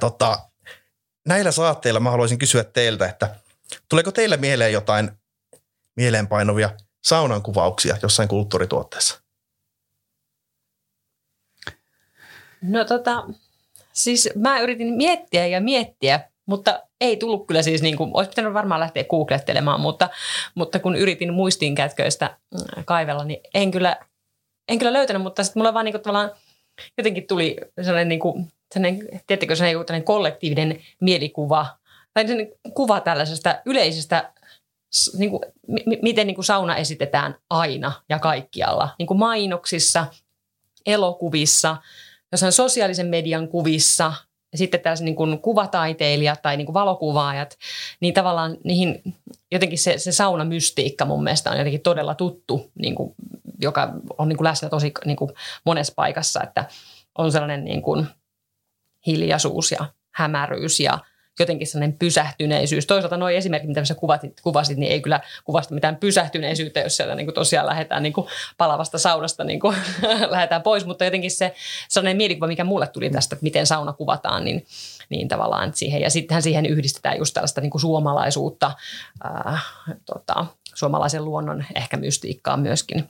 näillä saatteilla mä haluaisin kysyä teiltä, että tuleeko teille mieleen jotain mieleenpainovia saunankuvauksia jossain kulttuurituotteessa? No siis mä yritin miettiä, mutta ei tullut kyllä siis, niin kuin, olisi pitänyt varmaan lähteä googlettelemaan, mutta kun yritin muistiinkätköistä kaivella, niin en kyllä löytänyt, mutta sitten mulla vaan niin kuin, tavallaan jotenkin tuli sellainen, niin kuin, tiedättekö, sellainen kollektiivinen mielikuva, tai kuva tällaisesta yleisestä niin kuin, miten niin kuin sauna esitetään aina ja kaikkialla. Niin kuin mainoksissa, elokuvissa, jossain sosiaalisen median kuvissa ja sitten tässä niin kuin kuvataiteilijat tai niin kuin valokuvaajat, niin tavallaan niihin jotenkin se saunamystiikka mun mielestä on jotenkin todella tuttu, niin kuin, joka on niin kuin läsnä tosi niin kuin monessa paikassa, että on sellainen niin kuin hiljaisuus ja hämäryys ja jotenkin sellainen pysähtyneisyys. Toisaalta nuo esimerkit, mitä sä kuvasit, niin ei kyllä kuvasta mitään pysähtyneisyyttä, jos sieltä niin kuin tosiaan lähdetään niin kuin palavasta saunasta niin kuin lähdetään pois. Mutta jotenkin se sellainen mielikuva, mikä mulle tuli tästä, että miten sauna kuvataan, niin tavallaan siihen. Ja sittenhän siihen yhdistetään just tällaista niin kuin suomalaisuutta, suomalaisen luonnon ehkä mystiikkaa myöskin.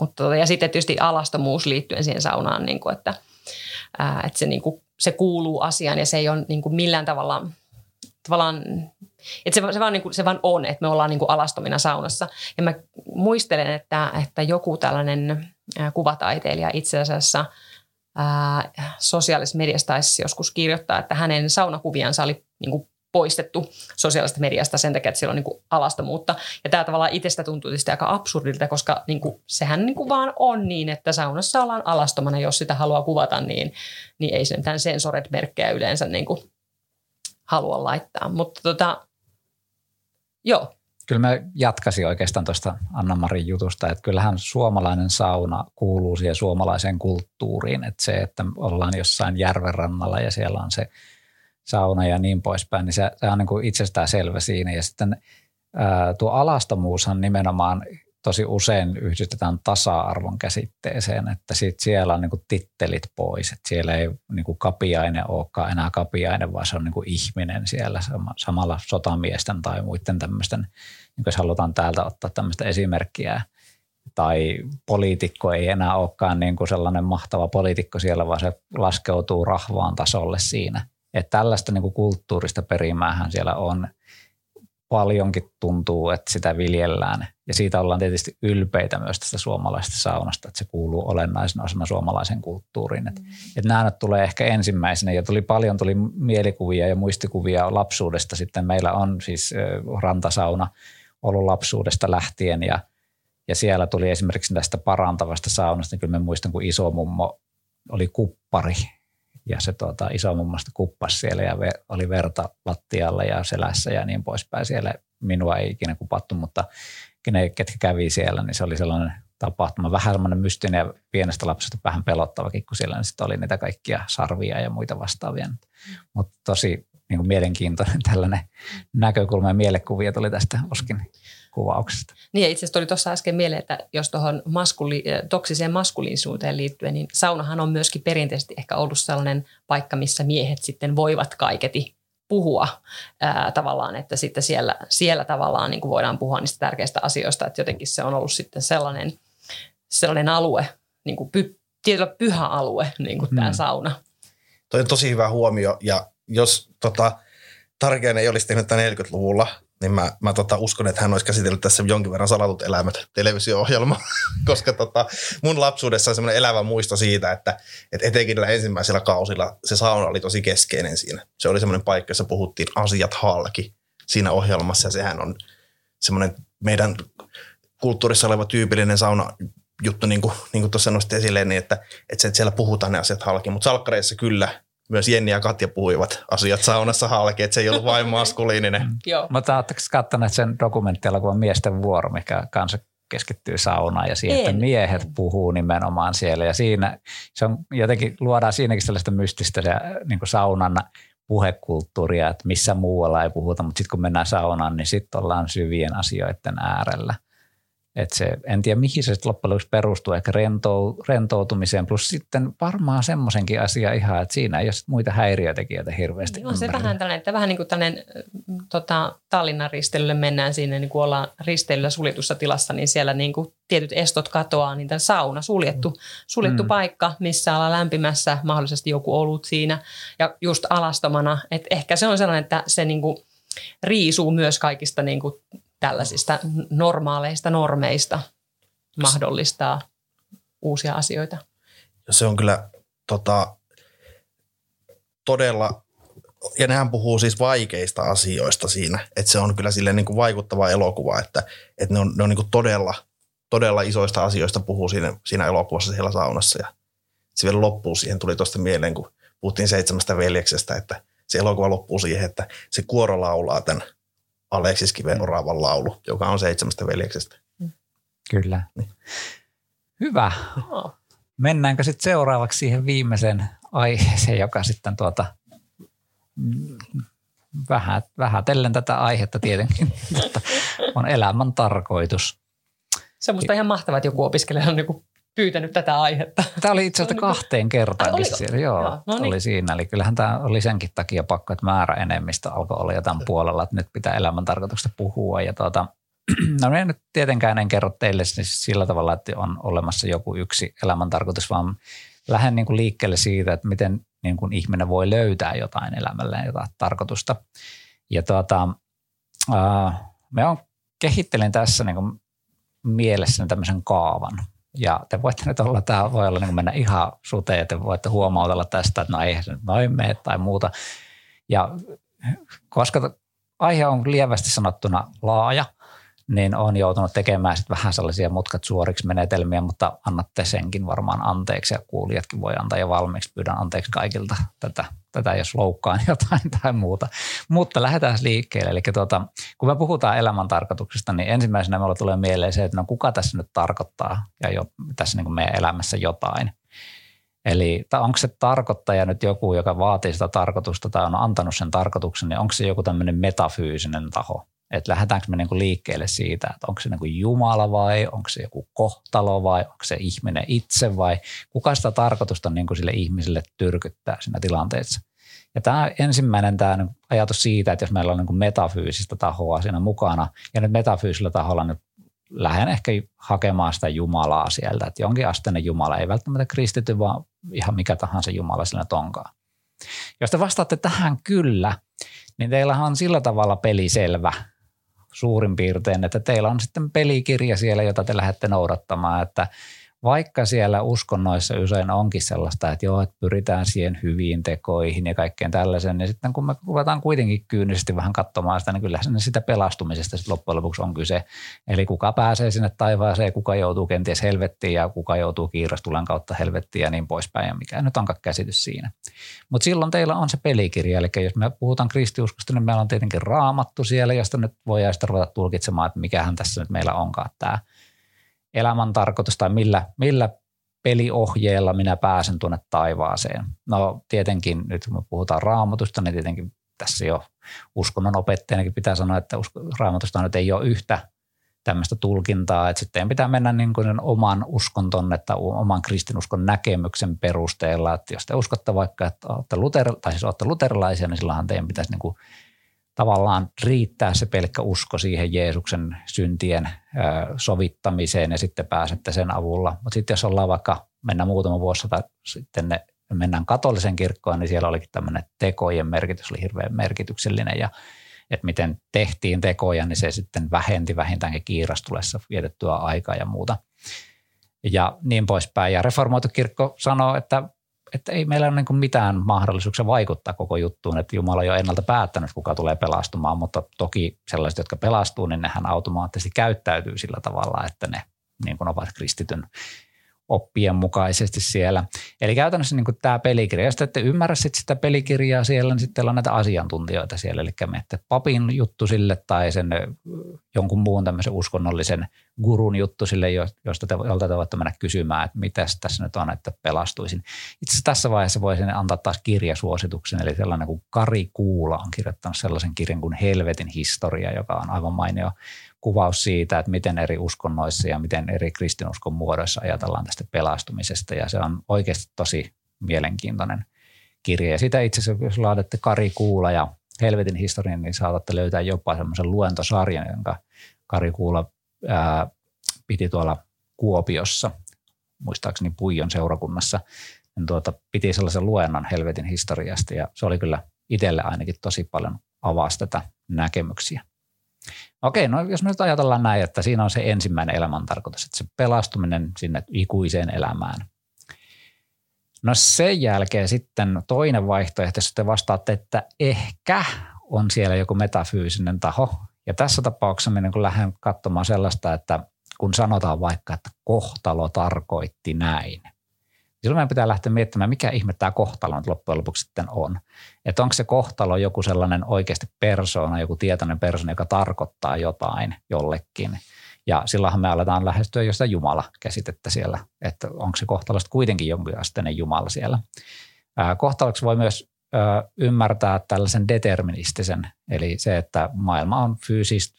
Mutta, ja sitten tietysti alastomuus liittyen siihen saunaan, niin kuin, että se niin kuin se kuuluu asiaan ja se ei ole niin kuin millään tavallaan että se vaan on, että me ollaan niin kuin alastomina saunassa. Ja mä muistelen, että joku tällainen kuvataiteilija itse asiassa sosiaalisessa mediassa taisi joskus kirjoittaa, että hänen saunakuviansa oli niin kuin poistettu sosiaalisesta mediasta sen takia, että siellä on niin kuin alastomuutta. Ja tämä tavallaan itsestä tuntuu tietysti aika absurdilta, koska niin kuin, sehän niin kuin vaan on niin, että saunassa ollaan alastomana. Jos sitä haluaa kuvata, niin ei sen mitään sensoret-merkkejä yleensä niin kuin halua laittaa. Mutta joo. Kyllä mä jatkaisin oikeastaan tuosta Anna-Marin jutusta, että kyllähän suomalainen sauna kuuluu siihen suomalaiseen kulttuuriin. Että se, että ollaan jossain järvenrannalla ja siellä on se sauna ja niin poispäin, niin se on niin kuin itsestäänselvä siinä. Ja sitten tuo alastomuushan nimenomaan tosi usein yhdistetään tasa-arvon käsitteeseen, että sit siellä on niin kuin tittelit pois, että siellä ei niin kuin kapiainen olekaan enää kapiainen, vaan se on niin kuin ihminen siellä samalla sotamiesten tai muiden tämmöisten, niin jos halutaan täältä ottaa tämmöistä esimerkkiä. Tai poliitikko ei enää olekaan niin kuin sellainen mahtava poliitikko siellä, vaan se laskeutuu rahvaan tasolle siinä. Että tällaista niin kuin kulttuurista perimäähän siellä on. Paljonkin tuntuu, että sitä viljellään. Ja siitä ollaan tietysti ylpeitä myös tästä suomalaisesta saunasta, että se kuuluu olennaisena osana suomalaisen kulttuuriin. Että nämä nyt tulee ehkä ensimmäisenä. Ja tuli paljon mielikuvia ja muistikuvia lapsuudesta. Sitten meillä on siis rantasauna ollut lapsuudesta lähtien. Ja siellä tuli esimerkiksi tästä parantavasta saunasta. Niin kyllä mä muistan, kun isomummo oli kuppari. Ja se iso mummasta kuppasi siellä ja oli verta lattialla ja selässä ja niin poispäin. Siellä minua ei ikinä kupattu, mutta ne, ketkä kävi siellä, niin se oli sellainen tapahtuma. Vähän sellainen mystinen ja pienestä lapsesta vähän pelottavakin, kun siellä niin oli niitä kaikkia sarvia ja muita vastaavia. Mutta tosi niin kuin mielenkiintoinen tällainen näkökulma ja mielikuvia tuli tästä Oskin kuvauksesta. Niin ja itse asiassa tuli tuossa äsken mieleen, että jos tuohon toksiseen maskuliinisuuteen liittyen, niin saunahan on myöskin perinteisesti ehkä ollut sellainen paikka, missä miehet sitten voivat kaiketi puhua tavallaan, että sitten siellä tavallaan niin kuin voidaan puhua niistä tärkeistä asioista, että jotenkin se on ollut sitten sellainen alue, niin kuin tietyllä pyhä alue, niin kuin tämä sauna. Toi on tosi hyvä huomio ja jos Tarkeen ei olisi tehnyt tämän 40-luvulla, niin mä uskon, että hän olisi käsitellyt tässä jonkin verran Salatut elämät -televisio-ohjelmaa, koska mun lapsuudessa on semmoinen elävä muisto siitä, että etenkin tällä ensimmäisellä kausilla se sauna oli tosi keskeinen siinä. Se oli semmoinen paikka, jossa puhuttiin asiat halki siinä ohjelmassa ja sehän on semmoinen meidän kulttuurissa oleva tyypillinen sauna juttu, niin kuin tuossa nostin esille, niin että siellä puhutaan ne asiat halki, mutta salkkareissa kyllä. Myös Jenni ja Katja puhuivat asiat saunassa halki, että se ei ollut vain maskuliininen. Mutta oletteko katsoneet sen dokumenttielokuvan Miesten vuoro, mikä kanssa keskittyy saunaan ja siihen, että miehet puhuu nimenomaan siellä. Ja siinä se on jotenkin, luodaan siinäkin sellaista mystistä niin kuin saunan puhekulttuuria, että missä muualla ei puhuta, mutta sitten kun mennään saunaan, niin sitten ollaan syvien asioiden äärellä. En tiedä, mihin se loppujen lopuksi perustuu, ehkä rentoutumiseen, plus sitten varmaan semmoisenkin asia ihan, että siinä ei ole muita häiriötekijöitä hirveästi. On se vähän tällainen, että vähän niin kuin tällainen Tallinnan risteilylle mennään siinä, niin kun ollaan risteilyllä suljetussa tilassa, niin siellä niin kuin tietyt estot katoaa, niin tämä sauna, suljettu paikka, missä ollaan lämpimässä, mahdollisesti joku olut siinä ja just alastomana, että ehkä se on sellainen, että se niin kuin riisuu myös kaikista niin kuin tällaisista normaaleista normeista mahdollistaa uusia asioita. Se on kyllä todella ja nehän puhuu siis vaikeista asioista siinä, että se on kyllä silleen niin kuin vaikuttava elokuva, että ne on niin kuin todella isoista asioista puhuu siinä elokuvassa siellä saunassa ja se vielä loppuu siihen, tuli tuosta mieleen, kun puhuttiin 7 veljeksestä, että se elokuva loppuu siihen, että se kuoro laulaa tämän Aleksis Kiven oravan laulu, joka on 7 veljeksestä. Kyllä. Niin. Hyvä. Mennäänkö sitten seuraavaksi siihen viimeisen aiheeseen, joka sitten vähätellen tätä aihetta tietenkin, mutta on elämän tarkoitus. Se on musta ihan mahtavaa, että joku opiskelija on niinku pyytänyt tätä aihetta. Tämä oli itse asiassa 2 kertaankin siellä. Joo, no niin. Oli siinä. Eli kyllähän tämä oli senkin takia pakko, että määrä enemmistö alkoi olla jo tämän puolella, että nyt pitää elämän tarkoituksesta puhua. Ja no minä nyt tietenkään en kerro teille siis sillä tavalla, että on olemassa joku yksi elämän tarkoitus, vaan lähden niin kuin liikkeelle siitä, että miten niin kuin ihminen voi löytää jotain elämälleen, jotain tarkoitusta. Ja minä kehittelen tässä niin kuin mielessäni tämmöisen kaavan. Ja te voitte nyt olla, tämä voi olla niin kuin mennä ihan suteen ja te voitte huomautella tästä, että no ei se nyt noin mene tai muuta. Ja koska aihe on lievästi sanottuna laaja, niin olen joutunut tekemään sit vähän sellaisia mutkat suoriksi menetelmiä, mutta annatte senkin varmaan anteeksi ja kuulijatkin voi antaa jo valmiiksi. Pyydän anteeksi kaikilta tätä jos loukkaan jotain tai muuta. Mutta lähdetään liikkeelle. Eli kun me puhutaan elämäntarkoituksesta, niin ensimmäisenä meillä tulee mieleen se, että no kuka tässä nyt tarkoittaa ja tässä niin kuin meidän elämässä jotain. Eli onko se tarkoittaja nyt joku, joka vaatii sitä tarkoitusta tai on antanut sen tarkoituksen, niin onko se joku tämmöinen metafyysinen taho? Että lähdetäänkö me niinku liikkeelle siitä, että onko se niinku Jumala vai onko se joku kohtalo vai onko se ihminen itse vai kuka sitä tarkoitusta niinku sille ihmiselle tyrkyttää siinä tilanteessa. Ja tämä ensimmäinen ajatus siitä, että jos meillä on niinku metafyysistä tahoa siinä mukana ja nyt metafyysillä taholla nyt lähden ehkä hakemaan sitä Jumalaa sieltä, että jonkin asteinen Jumala ei välttämättä kristity, vaan ihan mikä tahansa Jumala sillä onkaan. Jos te vastaatte tähän kyllä, niin teillähän on sillä tavalla peli selvä. Suurin piirtein, että teillä on sitten pelikirja siellä, jota te lähdette noudattamaan, että vaikka siellä uskonnoissa usein onkin sellaista, että joo, että pyritään siihen hyviin tekoihin ja kaikkeen tällaisen, niin sitten kun me ruvetaan kuitenkin kyynisesti vähän katsomaan sitä, niin kyllähän sitä pelastumisesta sitten loppujen lopuksi on kyse. Eli kuka pääsee sinne taivaaseen, kuka joutuu kenties helvettiin ja kuka joutuu kiirastulen kautta helvettiin ja niin poispäin ja mikä nyt onkaan käsitys siinä. Mutta silloin teillä on se pelikirja, eli jos me puhutaan kristiuskosta, niin meillä on tietenkin Raamattu siellä, josta nyt voidaan sitten ruveta tulkitsemaan, että mikähän tässä nyt meillä onkaan tämä elämäntarkoitus tai millä peliohjeella minä pääsen tuonne taivaaseen. No tietenkin nyt kun me puhutaan Raamatusta, niin tietenkin tässä jo uskonnonopettajanakin pitää sanoa, että Raamatusta nyt ei ole yhtä tämmöistä tulkintaa, että sitten pitää mennä niin kuin oman uskontonne tai oman kristinuskon näkemyksen perusteella, että jos te uskotte vaikka, että olette luterilaisia, niin silloinhan teidän pitäisi niin kuin tavallaan riittää se pelkkä usko siihen Jeesuksen syntien sovittamiseen ja sitten pääsette sen avulla. Mutta sitten jos ollaan vaikka, mennään muutama vuosi tai sitten mennään katolisen kirkkoon, niin siellä olikin tämmöinen tekojen merkitys, oli hirveän merkityksellinen ja että miten tehtiin tekoja, niin se sitten vähenti vähintäänkin kiirastulessa vietettyä aikaa ja muuta ja niin poispäin. Ja reformoitu kirkko sanoo, että ei meillä ole niin kuin mitään mahdollisuuksia vaikuttaa koko juttuun, että Jumala on jo ennalta päättänyt, kuka tulee pelastumaan, mutta toki sellaiset, jotka pelastuu, niin nehän automaattisesti käyttäytyy sillä tavalla, että ne niin kuin ovat kristityn oppien mukaisesti siellä. Eli käytännössä niin kuin tämä pelikirja, jos te ette ymmärrä sitä pelikirjaa siellä, niin sitten teillä on näitä asiantuntijoita siellä, eli menette papin juttu sille tai sen jonkun muun tämmöisen uskonnollisen gurun juttu sille, jolta te voitte mennä kysymään, että mitäs tässä nyt on, että pelastuisin. Itse asiassa tässä vaiheessa voisin antaa taas kirjasuosituksen, eli sellainen kuin Kari Kuula on kirjoittanut sellaisen kirjan kuin Helvetin historia, joka on aivan mainio kuvaus siitä, että miten eri uskonnoissa ja miten eri kristinuskon muodoissa ajatellaan tästä pelastumisesta ja se on oikeasti tosi mielenkiintoinen kirja. Ja sitä itse asiassa, jos laadatte Kari Kuula ja Helvetin historian, niin saatatte löytää jopa semmoisen luentosarjan, jonka Kari Kuula piti tuolla Kuopiossa, muistaakseni Puijon seurakunnassa, niin piti sellaisen luennon Helvetin historiasta ja se oli kyllä itselle ainakin tosi paljon avasi tätä näkemyksiä. Okei, no jos me nyt ajatellaan näin, että siinä on se ensimmäinen elämäntarkoitus, että se pelastuminen sinne ikuiseen elämään. No sen jälkeen sitten toinen vaihtoehto, jos te vastaatte, että ehkä on siellä joku metafyysinen taho. Ja tässä tapauksessa minä kun lähden katsomaan sellaista, että kun sanotaan vaikka, että kohtalo tarkoitti näin, niin silloin meidän pitää lähteä miettimään, mikä ihme tämä kohtalo nyt loppujen lopuksi sitten on. Että onko se kohtalo joku sellainen oikeasti persoona, joku tietoinen persoona, joka tarkoittaa jotain jollekin. Ja silloinhan me aletaan lähestyä jo sitä Jumala-käsitettä siellä, että onko se kohtalosta kuitenkin jonkinasteinen Jumala siellä. Kohtaloksi voi myös ymmärtää tällaisen deterministisen, eli se, että maailma on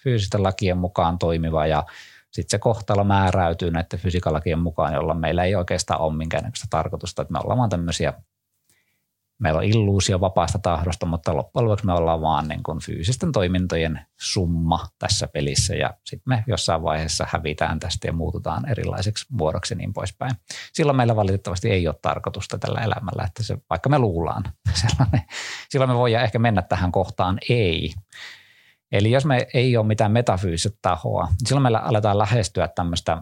fyysisten lakien mukaan toimiva ja sitten se kohtalo määräytyy näiden fysiikan lakien mukaan, jolla meillä ei oikeastaan ole minkäännäköistä tarkoitusta, että me ollaan vaan tämmöisiä, meillä on illuusio vapaasta tahdosta, mutta loppujen lopuksi me ollaan vaan niin kuin fyysisten toimintojen summa tässä pelissä ja sitten me jossain vaiheessa hävitään tästä ja muututaan erilaisiksi muodoksi ja niin poispäin. Silloin meillä valitettavasti ei ole tarkoitusta tällä elämällä, että se, vaikka me luullaan sellainen, silloin me voidaan ehkä mennä tähän kohtaan ei. Eli jos me ei ole mitään metafyysistä tahoa, niin silloin meillä aletaan lähestyä tämmöistä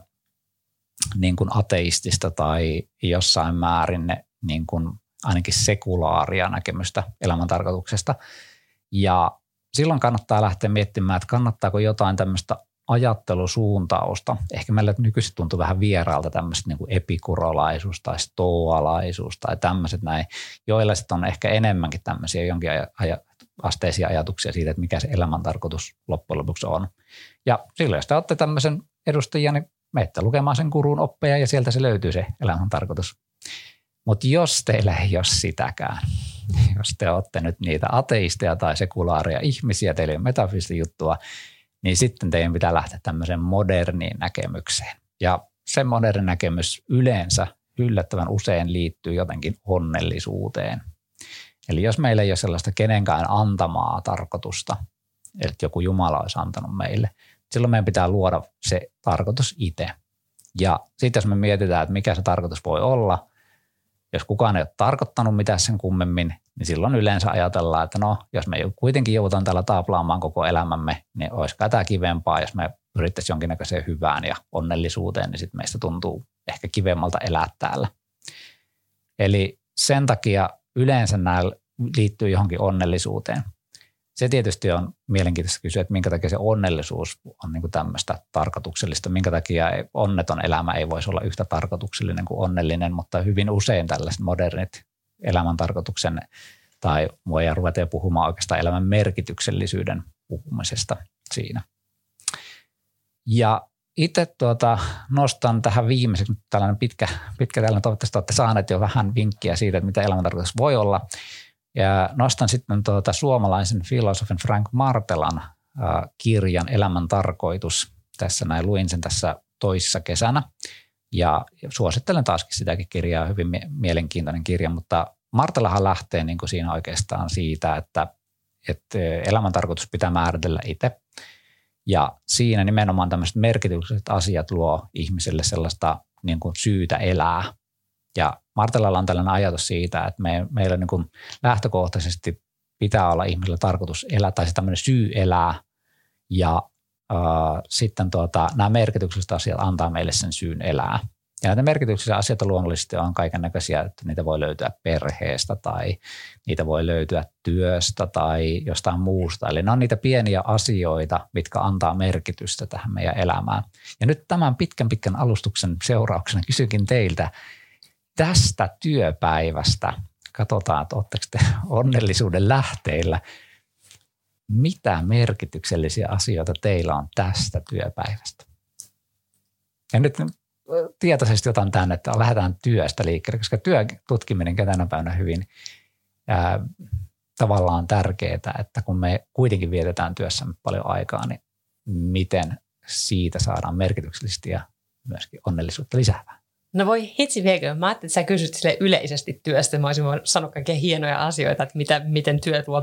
niin kuin ateistista tai jossain määrin niin kuin ainakin sekulaaria näkemystä elämäntarkoituksesta. Ja silloin kannattaa lähteä miettimään, että kannattaako jotain tämmöistä ajattelusuuntausta. Ehkä meillä nykyisin tuntuu vähän vieraalta tämmöiset niin kuin epikurolaisuus tai stoalaisuus tai tämmöiset näin, joilla sitten on ehkä enemmänkin tämmöisiä jonkin asteisia ajatuksia siitä, että mikä se elämäntarkoitus loppujen lopuksi on. Ja silloin, jos te olette tämmöisen edustajia, niin menette lukemaan sen gurun oppeja ja sieltä se löytyy se elämäntarkoitus. Mutta jos teillä ei ole sitäkään, jos te olette nyt niitä ateisteja tai sekulaaria ihmisiä, teillä ei ole metafyysistä juttua, niin sitten teidän pitää lähteä tämmöiseen moderniin näkemykseen. Ja se moderni näkemys yleensä yllättävän usein liittyy jotenkin onnellisuuteen. Eli jos meillä ei ole sellaista kenenkään antamaa tarkoitusta, että joku Jumala olisi antanut meille, silloin meidän pitää luoda se tarkoitus itse. Ja sitten jos me mietitään, että mikä se tarkoitus voi olla, jos kukaan ei ole tarkoittanut mitään sen kummemmin, niin silloin yleensä ajatellaan, että no, jos me kuitenkin joudutaan täällä taaplaamaan koko elämämme, niin olisiko tämä kivempaa, jos me yrittäisiin jonkinnäköiseen hyvään ja onnellisuuteen, niin sitten meistä tuntuu ehkä kivemmalta elää täällä. Eli sen takia yleensä nämä liittyy johonkin onnellisuuteen. Se tietysti on mielenkiintoista kysyä, että minkä takia se onnellisuus on niin kuin tämmöistä tarkoituksellista, minkä takia onneton elämä ei voisi olla yhtä tarkoituksellinen kuin onnellinen, mutta hyvin usein tällaiset modernit elämäntarkoituksen tai voi ruveta jo puhumaan oikeastaan elämän merkityksellisyyden puhumisesta siinä. Ja itse nostan tähän viimeiseksi tällainen pitkä tällainen, toivottavasti olette saaneet jo vähän vinkkiä siitä, että mitä elämäntarkoitus voi olla. Ja nostan sitten suomalaisen filosofin Frank Martelan kirjan Elämäntarkoitus. Tässä näin luin sen tässä toissa kesänä ja suosittelen taaskin sitäkin kirjaa, hyvin mielenkiintoinen kirja, mutta Martelahan lähtee niin kuin siinä oikeastaan siitä, että elämäntarkoitus pitää määritellä itse. Ja siinä nimenomaan tämmöiset merkitykselliset asiat luo ihmiselle sellaista niin kuin syytä elää. Ja Martelalla on tällainen ajatus siitä, että meillä niin kuin lähtökohtaisesti pitää olla ihmisellä tarkoitus elää tai se tämmöinen syy elää. Ja sitten nämä merkitykselliset asiat antaa meille sen syyn elää. Ja näitä merkityksellisiä asioita luonnollisesti on kaikennäköisiä, että niitä voi löytyä perheestä tai niitä voi löytyä työstä tai jostain muusta. Eli ne on niitä pieniä asioita, mitkä antaa merkitystä tähän meidän elämään. Ja nyt tämän pitkän alustuksen seurauksena kysynkin teiltä tästä työpäivästä. Katsotaan, että oletteko te onnellisuuden lähteillä. Mitä merkityksellisiä asioita teillä on tästä työpäivästä? Ja nyt tietoisesti otan tämän, että lähdetään työstä liikkeelle, koska työtutkiminen tänä päivänä hyvin tavallaan tärkeää, että kun me kuitenkin vietetään työssämme paljon aikaa, niin miten siitä saadaan merkityksellisesti ja myöskin onnellisuutta lisäävää. No voi hitsi viekö. Mä ajattelin, että sä kysyt sille yleisesti työstä. Mä olisin sanonut kaikkia hienoja asioita, että miten työ tuo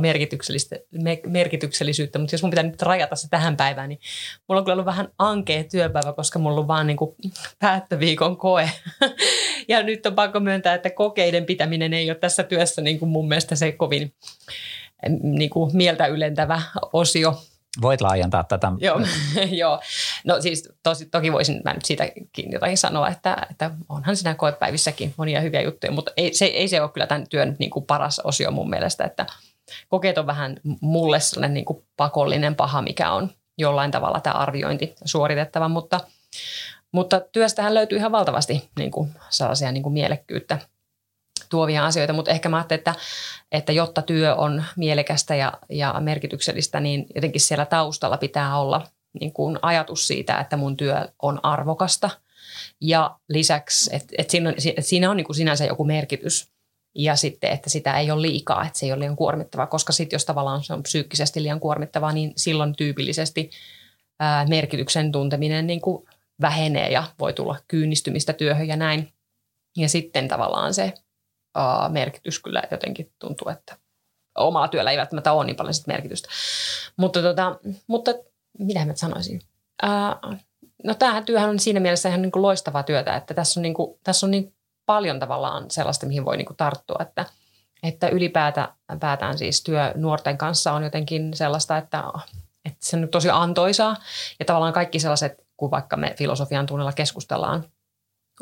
merkityksellisyyttä. Mutta jos mun pitää nyt rajata se tähän päivään, niin mulla on kyllä ollut vähän ankea työpäivä, koska mulla on vaan niin kuin päättöviikon koe. Ja nyt on pakko myöntää, että kokeiden pitäminen ei ole tässä työssä niin kuin mun mielestä se kovin niin kuin mieltä ylentävä osio. Voit laajentaa tätä. Joo. No siis toki voisin mä nyt siitäkin jotain sanoa, että onhan siinä koepäivissäkin monia hyviä juttuja, mutta ei se ole kyllä tämän työn niin kuin paras osio mun mielestä, että kokeet on vähän mulle sellainen niin kuin pakollinen paha, mikä on jollain tavalla tämä arviointi suoritettava, mutta työstähän löytyy ihan valtavasti niin kuin sellaisia niin kuin mielekkyyttä tuovia asioita, mutta ehkä mä ajattelin, että jotta työ on mielekästä ja merkityksellistä, niin jotenkin siellä taustalla pitää olla niin kuin ajatus siitä, että mun työ on arvokasta ja lisäksi, että siinä on niin kuin sinänsä joku merkitys ja sitten, että sitä ei ole liikaa, että se ei ole liian kuormittavaa, koska sitten jos tavallaan se on psyykkisesti liian kuormittavaa, niin silloin tyypillisesti merkityksen tunteminen niin kuin vähenee ja voi tulla kyynistymistä työhön ja näin ja sitten tavallaan se merkitys kyllä jotenkin tuntuu, että omalla työllä ei välttämättä ole niin paljon sitä merkitystä. Mutta mitä mä sanoisin? No tämähän työhän on siinä mielessä ihan niin kuin loistavaa työtä, että tässä on niin paljon tavallaan sellaista, mihin voi niin kuin tarttua, että ylipäätään siis työ nuorten kanssa on jotenkin sellaista, että se on tosi antoisaa ja tavallaan kaikki sellaiset, kun vaikka me filosofian tunnilla keskustellaan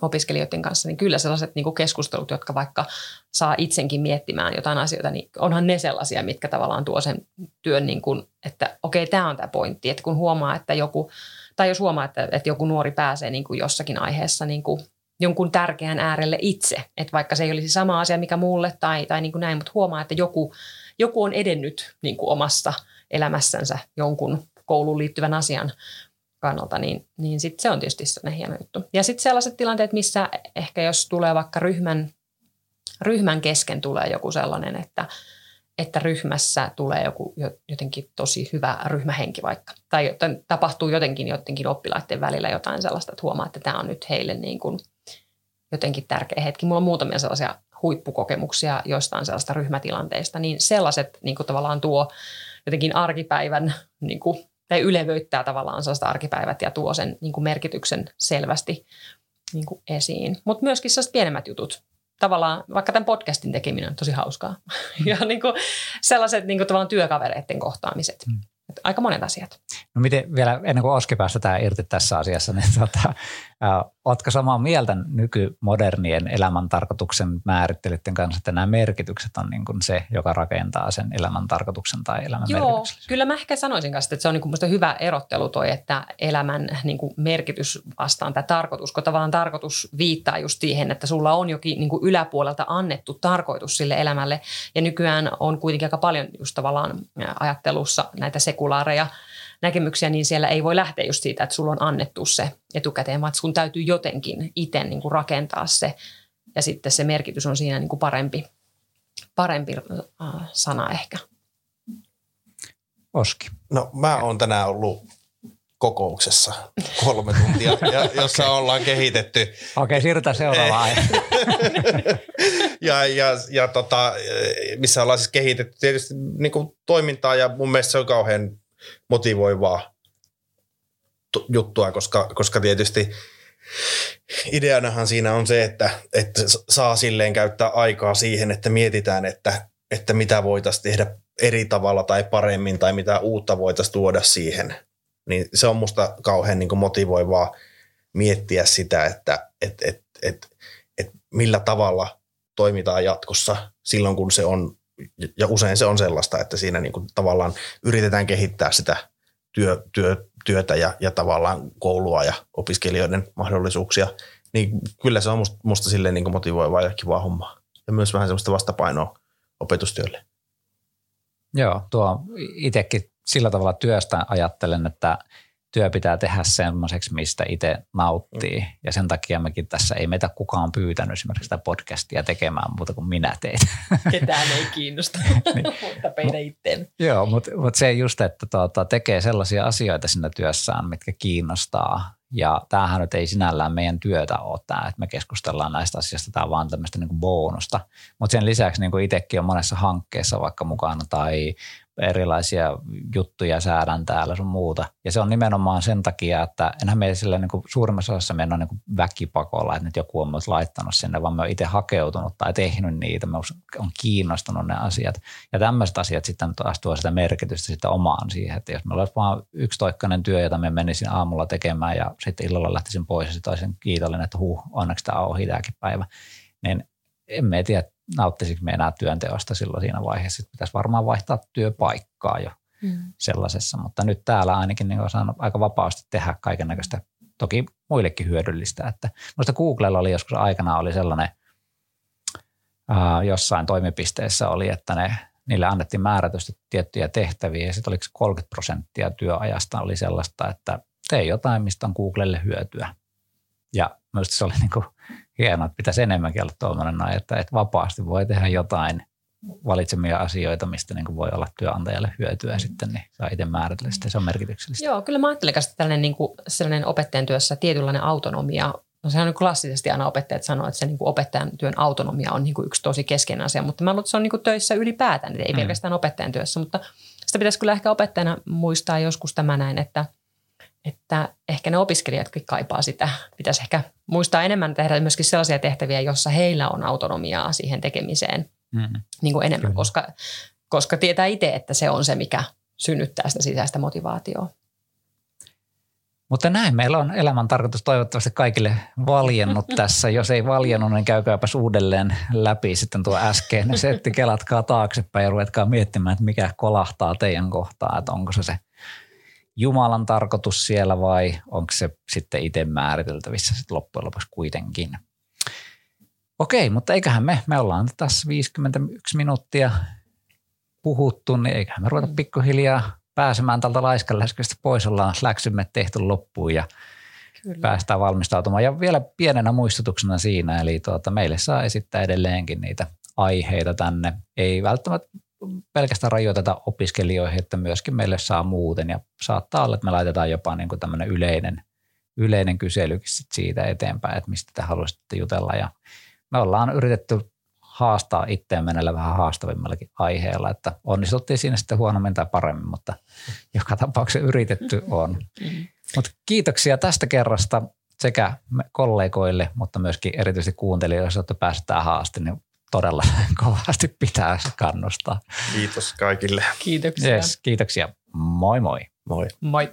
opiskelijoiden kanssa, niin kyllä sellaiset niin kuin keskustelut, jotka vaikka saa itsenkin miettimään jotain asioita, niin onhan ne sellaisia, mitkä tavallaan tuo sen työn, niin kuin, että okei, tämä on tämä pointti, että kun huomaa, että joku, tai jos huomaa, että joku nuori pääsee niin kuin jossakin aiheessa niin kuin jonkun tärkeän äärelle itse, että vaikka se ei olisi sama asia, mikä muulle tai niin kuin näin, mutta huomaa, että joku on edennyt niin kuin omassa elämässänsä jonkun kouluun liittyvän asian kannalta, niin sitten se on tietysti sellainen hieno juttu. Ja sitten sellaiset tilanteet, missä ehkä jos tulee vaikka ryhmän kesken tulee joku sellainen, että ryhmässä tulee joku jotenkin tosi hyvä ryhmähenki vaikka. Tai tapahtuu jotenkin oppilaiden välillä jotain sellaista, että huomaa, että tämä on nyt heille niin kuin jotenkin tärkeä hetki. Mulla on muutamia sellaisia huippukokemuksia jostain sellaista ryhmätilanteista, niin sellaiset niin kuin tavallaan tuo jotenkin arkipäivän niin kuin tai ylevöittää tavallaan sellaista arkipäivät ja tuo sen niin kuin merkityksen selvästi niin kuin esiin. Mutta myöskin sellaiset pienemmät jutut. Tavallaan vaikka tämän podcastin tekeminen on tosi hauskaa. Ja niin kuin sellaiset niin kuin tavallaan työkavereiden kohtaamiset. Aika monet asiat. No miten vielä ennen kuin Oski päästetään irti tässä asiassa, niin ootko samaa mieltä nykymodernien elämäntarkoituksen määrittelyiden kanssa, että nämä merkitykset on niin kuin se, joka rakentaa sen elämäntarkoituksen tai elämän merkityksellisyyden? Joo, kyllä mä ehkä sanoisin kanssa, että se on niin kuin musta hyvä erottelu toi, että elämän niin kuin merkitys vastaan tämä tarkoitus, kun tavallaan tarkoitus viittaa just siihen, että sulla on jokin niin kuin yläpuolelta annettu tarkoitus sille elämälle ja nykyään on kuitenkin aika paljon just tavallaan ajattelussa näitä sekulaareja näkemyksiä, niin siellä ei voi lähteä just siitä, että sulla on annettu se etukäteen, vaan sun täytyy jotenkin itse niin kuin rakentaa se ja sitten se merkitys on siinä niin kuin parempi sana ehkä. Oski. No mä oon tänään ollut kokouksessa 3 tuntia, jossa ollaan kehitetty. Okei, siirrytään seuraavaan. Missä ollaan siis kehitetty tietysti niin kuin toimintaa ja mun mielestä se on kauhean motivoivaa juttua, koska tietysti ideanahan siinä on se, että saa silleen käyttää aikaa siihen, että mietitään, että mitä voitaisiin tehdä eri tavalla tai paremmin tai mitä uutta voitaisiin tuoda siihen. Niin se on musta kauhean niin kuin motivoivaa miettiä sitä, että millä tavalla toimitaan jatkossa silloin, kun se on, ja usein se on sellaista, että siinä niin kuin tavallaan yritetään kehittää sitä työtä ja tavallaan koulua ja opiskelijoiden mahdollisuuksia, niin kyllä se on musta silleen niin kuin motivoivaa ja kivaa hommaa. Ja myös vähän sellaista vastapainoa opetustyölle. Joo, tuo itsekin sillä tavalla työstä ajattelen, että työ pitää tehdä semmoiseksi, mistä itse nauttii. Ja sen takia mekin tässä ei meitä kukaan pyytänyt esimerkiksi sitä podcastia tekemään muuta kuin minä tein. Ketään ei kiinnosta, mutta meidän itteen. Joo, mutta se just, että tekee sellaisia asioita siinä työssään, mitkä kiinnostaa. Ja tämähän nyt ei sinällään meidän työtä ole tämä, että me keskustellaan näistä asioista. Tämä on vaan tämmöistä niin kuin bonusta. Mutta sen lisäksi niin kuin itsekin on monessa hankkeessa vaikka mukana tai erilaisia juttuja säädän täällä sun muuta. Ja se on nimenomaan sen takia, että enhän me sillä niin suurimmassa osassa me en ole niin väkipakolla, että nyt joku on myös laittanut sinne, vaan me on itse hakeutunut tai tehnyt niitä, me on kiinnostunut ne asiat. Ja tämmöiset asiat sitten taas tuo sitä merkitystä sitä omaan siihen, että jos me olisi vaan yksitoikkainen työ, jota me menisin aamulla tekemään ja sitten illalla lähtisin pois ja sitten olisin kiitollinen, että onneksi tämä on ohi tämäkin päivä, niin emme tiedä, nauttisiko me enää työnteosta silloin siinä vaiheessa. Pitäisi varmaan vaihtaa työpaikkaa jo sellaisessa, mutta nyt täällä ainakin niin osaan aika vapaasti tehdä kaiken näköistä, toki muillekin hyödyllistä. Että, minusta Googlella oli joskus aikana oli sellainen, jossain toimipisteessä oli, että niille annettiin määrätysti tiettyjä tehtäviä ja sitten oliko 30% työajasta oli sellaista, että tee jotain, mistä on Googlelle hyötyä. Ja minusta se oli niin kuin hienoa, että pitäisi enemmänkin olla tuollainen, että vapaasti voi tehdä jotain valitsemia asioita, mistä niin kuin voi olla työnantajalle hyötyä sitten, niin saa itse määritellä sitä, se on merkityksellistä. Joo, kyllä mä ajattelen, että tällainen niin kuin sellainen opettajan työssä tietynlainen autonomia, no sehän on klassisesti aina opettajat sanoo, että se niin kuin opettajan työn autonomia on niin kuin yksi tosi keskeinen asia, mutta mä luulen, että se on niin kuin töissä ylipäätään, ei pelkästään opettajan työssä, mutta sitä pitäisi kyllä ehkä opettajana muistaa joskus tämä näin, että ehkä ne opiskelijatkin kaipaa sitä. Pitäisi ehkä muistaa enemmän tehdä myöskin sellaisia tehtäviä, joissa heillä on autonomiaa siihen tekemiseen niin kuin enemmän, koska tietää itse, että se on se, mikä synnyttää sitä sisäistä motivaatiota. Mutta näin, meillä on elämän tarkoitus toivottavasti kaikille valjennut tässä. Jos ei valjennut, niin käykääpäs uudelleen läpi sitten tuo äskeinen setti, kelatkaa taaksepäin ja ruvetkaa miettimään, että mikä kolahtaa teidän kohtaan, että onko se Jumalan tarkoitus siellä vai onko se sitten itse määriteltävissä sitten loppujen lopuksi kuitenkin. Okei, mutta eiköhän me ollaan tässä 51 minuuttia puhuttu, niin eiköhän me ruveta pikkuhiljaa pääsemään tältä laiskanläskystä pois, ollaan läksymme tehty loppuun ja kyllä päästään valmistautumaan. Ja vielä pienenä muistutuksena siinä, eli meille saa esittää edelleenkin niitä aiheita tänne, ei välttämättä pelkästään rajoiteta opiskelijoihin, että myöskin meille saa muuten ja saattaa olla, että me laitetaan jopa niin kuin tämmöinen yleinen kyselykin siitä eteenpäin, että mistä te haluaisitte jutella. Ja me ollaan yritetty haastaa itseämme näillä vähän haastavimmallakin aiheella, että onnistuttiin siinä sitten huonommin tai paremmin, mutta joka tapauksessa yritetty on. Mutta kiitoksia tästä kerrasta sekä kollegoille, mutta myöskin erityisesti kuuntelijoille, jos olette päässeet tähän haasteen, niin todella kovasti pitää kannustaa. Kiitos kaikille. Kiitoksia. Yes, kiitoksia. Moi moi. Moi. Moi.